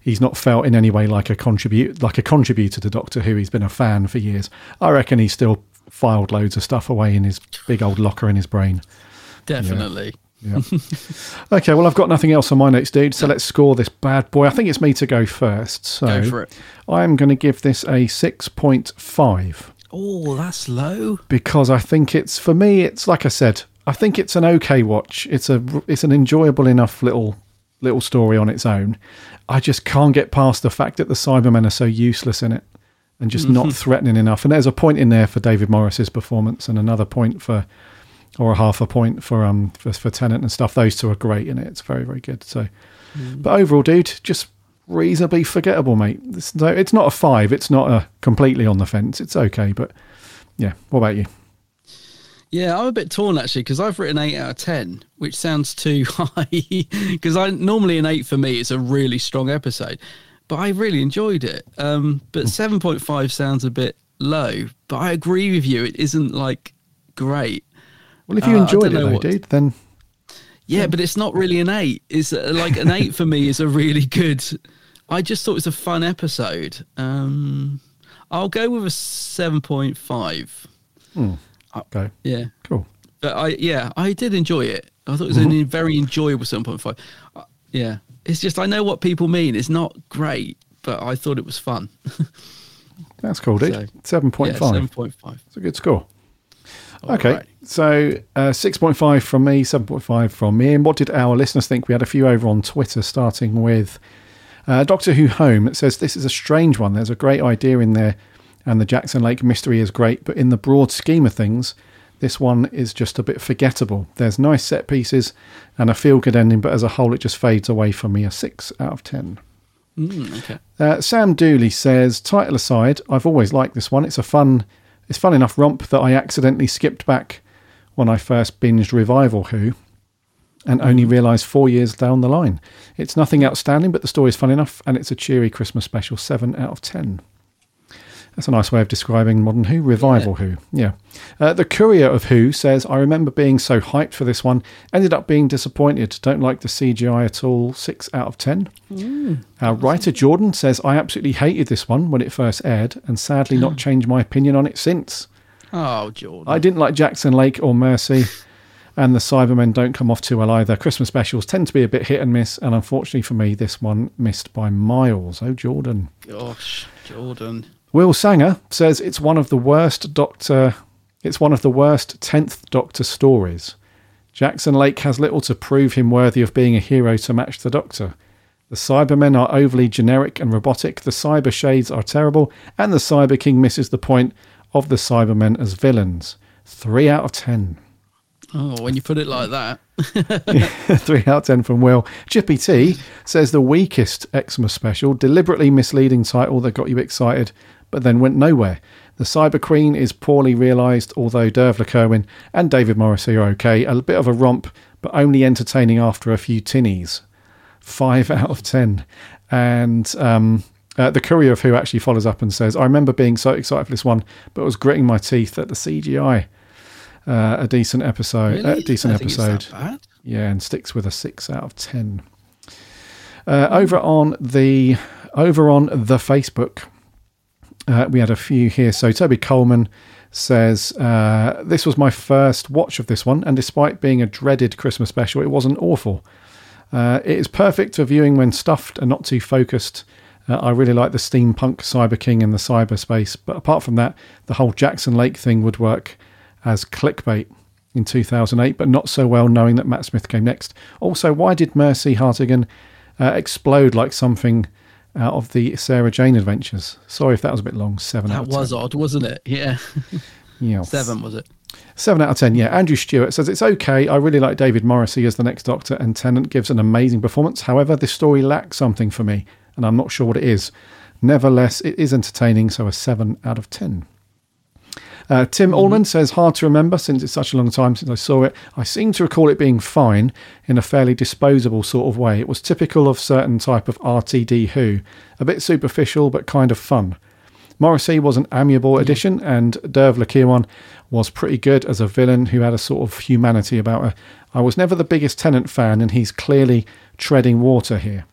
He's not felt in any way like a contribute, like a contributor to Doctor Who. He's been a fan for years. I reckon he's still filed loads of stuff away in his big old locker in his brain. Definitely. Yeah. Yeah. Okay. Well, I've got nothing else on my notes, dude. So let's score this bad boy. I think it's me to go first. So go for it. I'm going to give this a six point five. Oh, that's low. Because I think it's, for me, it's like I said, I think it's an okay watch. It's a, it's an enjoyable enough little. little story on its own. I just can't get past the fact that the Cybermen are so useless in it and just not threatening enough. And there's a point in there for David Morris's performance and another point for, or a half a point for um for, for Tennant and stuff. Those two are great in it. It's very, very good. So, mm. But overall, dude, just reasonably forgettable, mate. It's, it's not a five. It's not a completely on the fence. It's okay. But yeah, what about you? Yeah, I'm a bit torn, actually, because I've written eight out of ten, which sounds too high, because I normally an eight for me is a really strong episode, but I really enjoyed it. Um, but seven point five sounds a bit low, but I agree with you. It isn't, like, great. Well, if you uh, enjoyed it, though, what... dude, then... Yeah, then... but it's not really an eight. It's uh, like an eight for me is a really good... I just thought it was a fun episode. Um, I'll go with a seven point five. Hmm. Okay. Yeah. Cool. But I, yeah, I did enjoy it. I thought it was mm-hmm. a very enjoyable seven point five. Uh, yeah. It's just, I know what people mean. It's not great, but I thought it was fun. That's cool, dude. So, seven point five. Yeah, seven point five. It's a good score. All okay. Right. So uh, six point five from me, seven point five from Ian. What did our listeners think? We had a few over on Twitter, starting with uh, Doctor Who Home. It says, this is a strange one. There's a great idea in there, and the Jackson Lake mystery is great, but in the broad scheme of things, this one is just a bit forgettable. There's nice set pieces and a feel-good ending, but as a whole, it just fades away for me. A six out of ten. Mm, okay. uh, Sam Dooley says, title aside, I've always liked this one. It's a fun, it's fun enough romp that I accidentally skipped back when I first binged Revival Who and only realised four years down the line. It's nothing outstanding, but the story's fun enough, and it's a cheery Christmas special. Seven out of ten. That's a nice way of describing modern Who. Revival yeah. Who. Yeah. Uh, the Courier of Who says, I remember being so hyped for this one. Ended up being disappointed. Don't like the C G I at all. six out of ten. Mm, Our awesome. Writer Jordan says, I absolutely hated this one when it first aired and sadly not changed my opinion on it since. Oh, Jordan. I didn't like Jackson Lake or Mercy, and the Cybermen don't come off too well either. Christmas specials tend to be a bit hit and miss, and unfortunately for me, this one missed by miles. Oh, Jordan. Gosh, Jordan. Will Sanger says it's one of the worst Doctor, it's one of the worst tenth Doctor stories. Jackson Lake has little to prove him worthy of being a hero to match the Doctor. The Cybermen are overly generic and robotic, the Cyber Shades are terrible, and the Cyber King misses the point of the Cybermen as villains. Three out of ten. Oh, when you put it like that. Three out of ten from Will. Chippy T says the weakest Xmas special, deliberately misleading title that got you excited but then went nowhere. The Cyber Queen is poorly realised, although Dervla Kirwan and David Morrissey are okay. A bit of a romp, but only entertaining after a few tinnies. Five out of ten. And um, uh, the Courier of Who actually follows up and says, I remember being so excited for this one, but was gritting my teeth at the C G I. Uh, a decent episode. Really? Uh, a decent I think episode. It's that bad. Yeah, and sticks with a six out of ten. Uh, over on the over on the Facebook. Uh, we had a few here. So Toby Coleman says, uh, this was my first watch of this one, and despite being a dreaded Christmas special, it wasn't awful. Uh, it is perfect for viewing when stuffed and not too focused. Uh, I really like the steampunk Cyber King in the cyberspace, but apart from that, the whole Jackson Lake thing would work as clickbait in two thousand eight, but not so well knowing that Matt Smith came next. Also, why did Mercy Hartigan uh, explode like something out of the Sarah Jane Adventures? Sorry if that was a bit long. Seven that out of ten. That was odd, wasn't it? Yeah. Yeah. Seven, was it? Seven out of ten, yeah. Andrew Stewart says, it's okay. I really like David Morrissey as the Next Doctor, and Tennant gives an amazing performance. However, this story lacks something for me, and I'm not sure what it is. Nevertheless, it is entertaining, so a seven out of ten. Uh, Tim Allman says, hard to remember since it's such a long time since I saw it. I seem to recall it being fine in a fairly disposable sort of way. It was typical of certain type of R T D Who. A bit superficial, but kind of fun. Morrissey was an amiable addition, and Dervla Kirwan was pretty good as a villain who had a sort of humanity about her. I was never the biggest Tennant fan, and he's clearly treading water here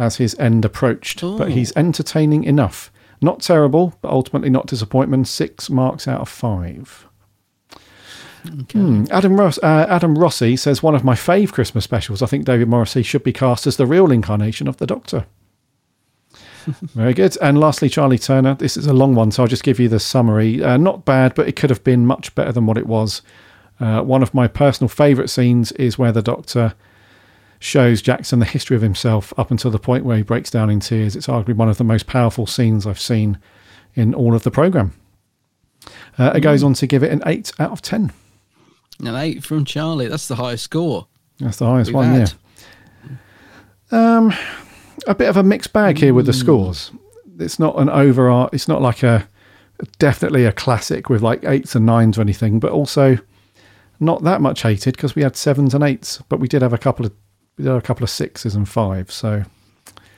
as his end approached. Ooh. But he's entertaining enough. Not terrible, but ultimately not disappointment. Six marks out of five. Okay. Hmm. Adam Ross, uh, Adam Rossi says, one of my fave Christmas specials. I think David Morrissey should be cast as the real incarnation of the Doctor. Very good. And lastly, Charlie Turner. This is a long one, so I'll just give you the summary. Uh, not bad, but it could have been much better than what it was. Uh, one of my personal favourite scenes is where the Doctor shows Jackson the history of himself up until the point where he breaks down in tears. It's arguably one of the most powerful scenes I've seen in all of the programme. Uh, it mm. goes on to give it an eight out of ten. An eight from Charlie. That's the highest score. That's the highest We've one, had. yeah. Um, a bit of a mixed bag here mm. with the scores. It's not an over... It's not like a... Definitely a classic with like eights and nines or anything, but also not that much hated because we had sevens and eights, but we did have a couple of We did a couple of sixes and fives, so...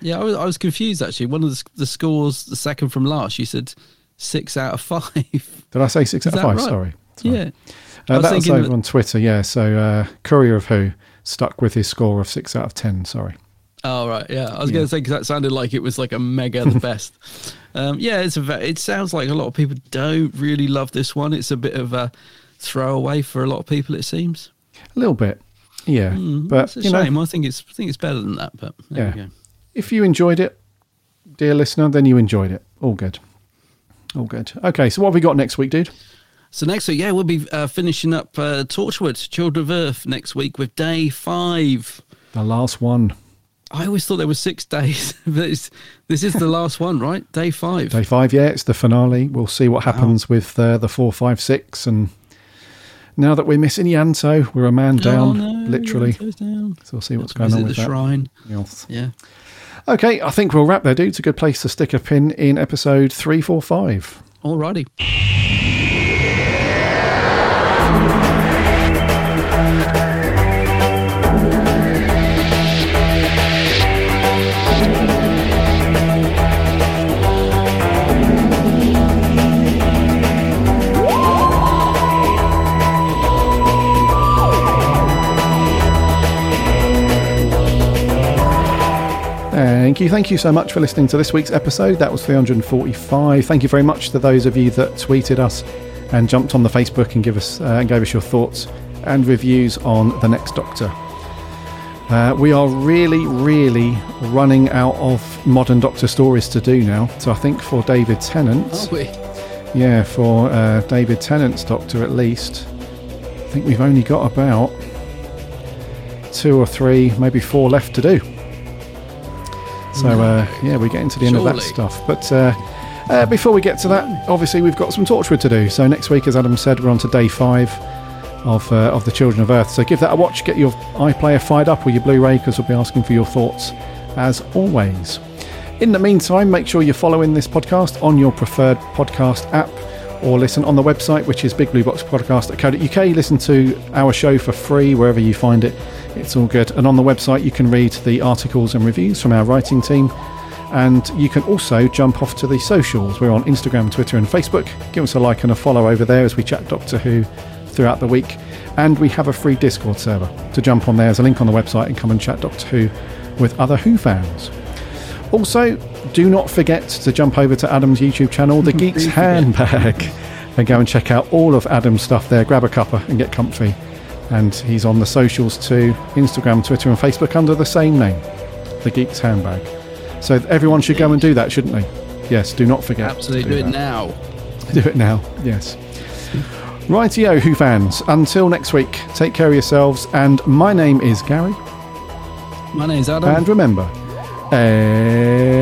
Yeah, I was, I was confused, actually. One of the, the scores, the second from last, you said six out of five. Did I say six Is out of five? Right? Sorry. Sorry. Yeah. Uh, that was over that... on Twitter, yeah. So, uh, Courier of Who stuck with his score of six out of ten, sorry. Oh, right, yeah. I was yeah. going to say, because that sounded like it was like a mega the best. Um, yeah, it's a, it sounds like a lot of people don't really love this one. It's a bit of a throwaway for a lot of people, it seems. A little bit. Yeah, mm, but it's a you shame. Know, I think it's I think it's better than that. But there yeah, you go. If you enjoyed it, dear listener, then you enjoyed it. All good, all good. Okay, so what have we got next week, dude? So next week, yeah, we'll be uh, finishing up uh, Torchwood, Children of Earth, next week with day five. The last one. I always thought there were six days, but it's, this is the last one, right? Day five. Day five, yeah, it's the finale. We'll see what happens wow. with uh, the four, five, six. And now that we're missing Yanto, we're a man down, oh, no, literally. Down. So we'll see what's going on with the that. Shrine. Yes. Yeah. Okay, I think we'll wrap there, dude. It's a good place to stick a pin in episode three forty-five. All righty. Thank you. Thank you so much for listening to this week's episode. That was three forty-five. Thank you very much to those of you that tweeted us and jumped on the Facebook and give us uh, and gave us your thoughts and reviews on The Next Doctor. Uh, we are really, really running out of modern Doctor stories to do now. So I think for David Tennant's... Are we? Yeah, for uh, David Tennant's Doctor at least, I think we've only got about two or three, maybe four left to do. So, uh, yeah, we're getting to the end Surely. Of that stuff. But uh, uh, before we get to that, obviously, we've got some Torchwood to do. So next week, as Adam said, we're on to day five of uh, of the Children of Earth. So give that a watch. Get your iPlayer fired up or your Blu-ray, because we'll be asking for your thoughts, as always. In the meantime, make sure you're following this podcast on your preferred podcast app, or listen on the website, which is big blue box podcast dot co dot uk. Listen to our show for free wherever you find it. It's all good. And on the website, you can read the articles and reviews from our writing team. And you can also jump off to the socials. We're on Instagram, Twitter and Facebook. Give us a like and a follow over there as we chat Doctor Who throughout the week. And we have a free Discord server to jump on. There's a link on the website, and come and chat Doctor Who with other Who fans. Also, do not forget to jump over to Adam's YouTube channel, The Geek's Handbag, and go and check out all of Adam's stuff there. Grab a cuppa and get comfy. And he's on the socials too, Instagram, Twitter and Facebook, under the same name, The Geek's Handbag. So everyone should go and do that, shouldn't they? Yes, do not forget. Absolutely, do, do it now. Do it now, yes. Rightio, Who fans. Until next week, take care of yourselves. And my name is Gary. My name is Adam. And remember... Uh,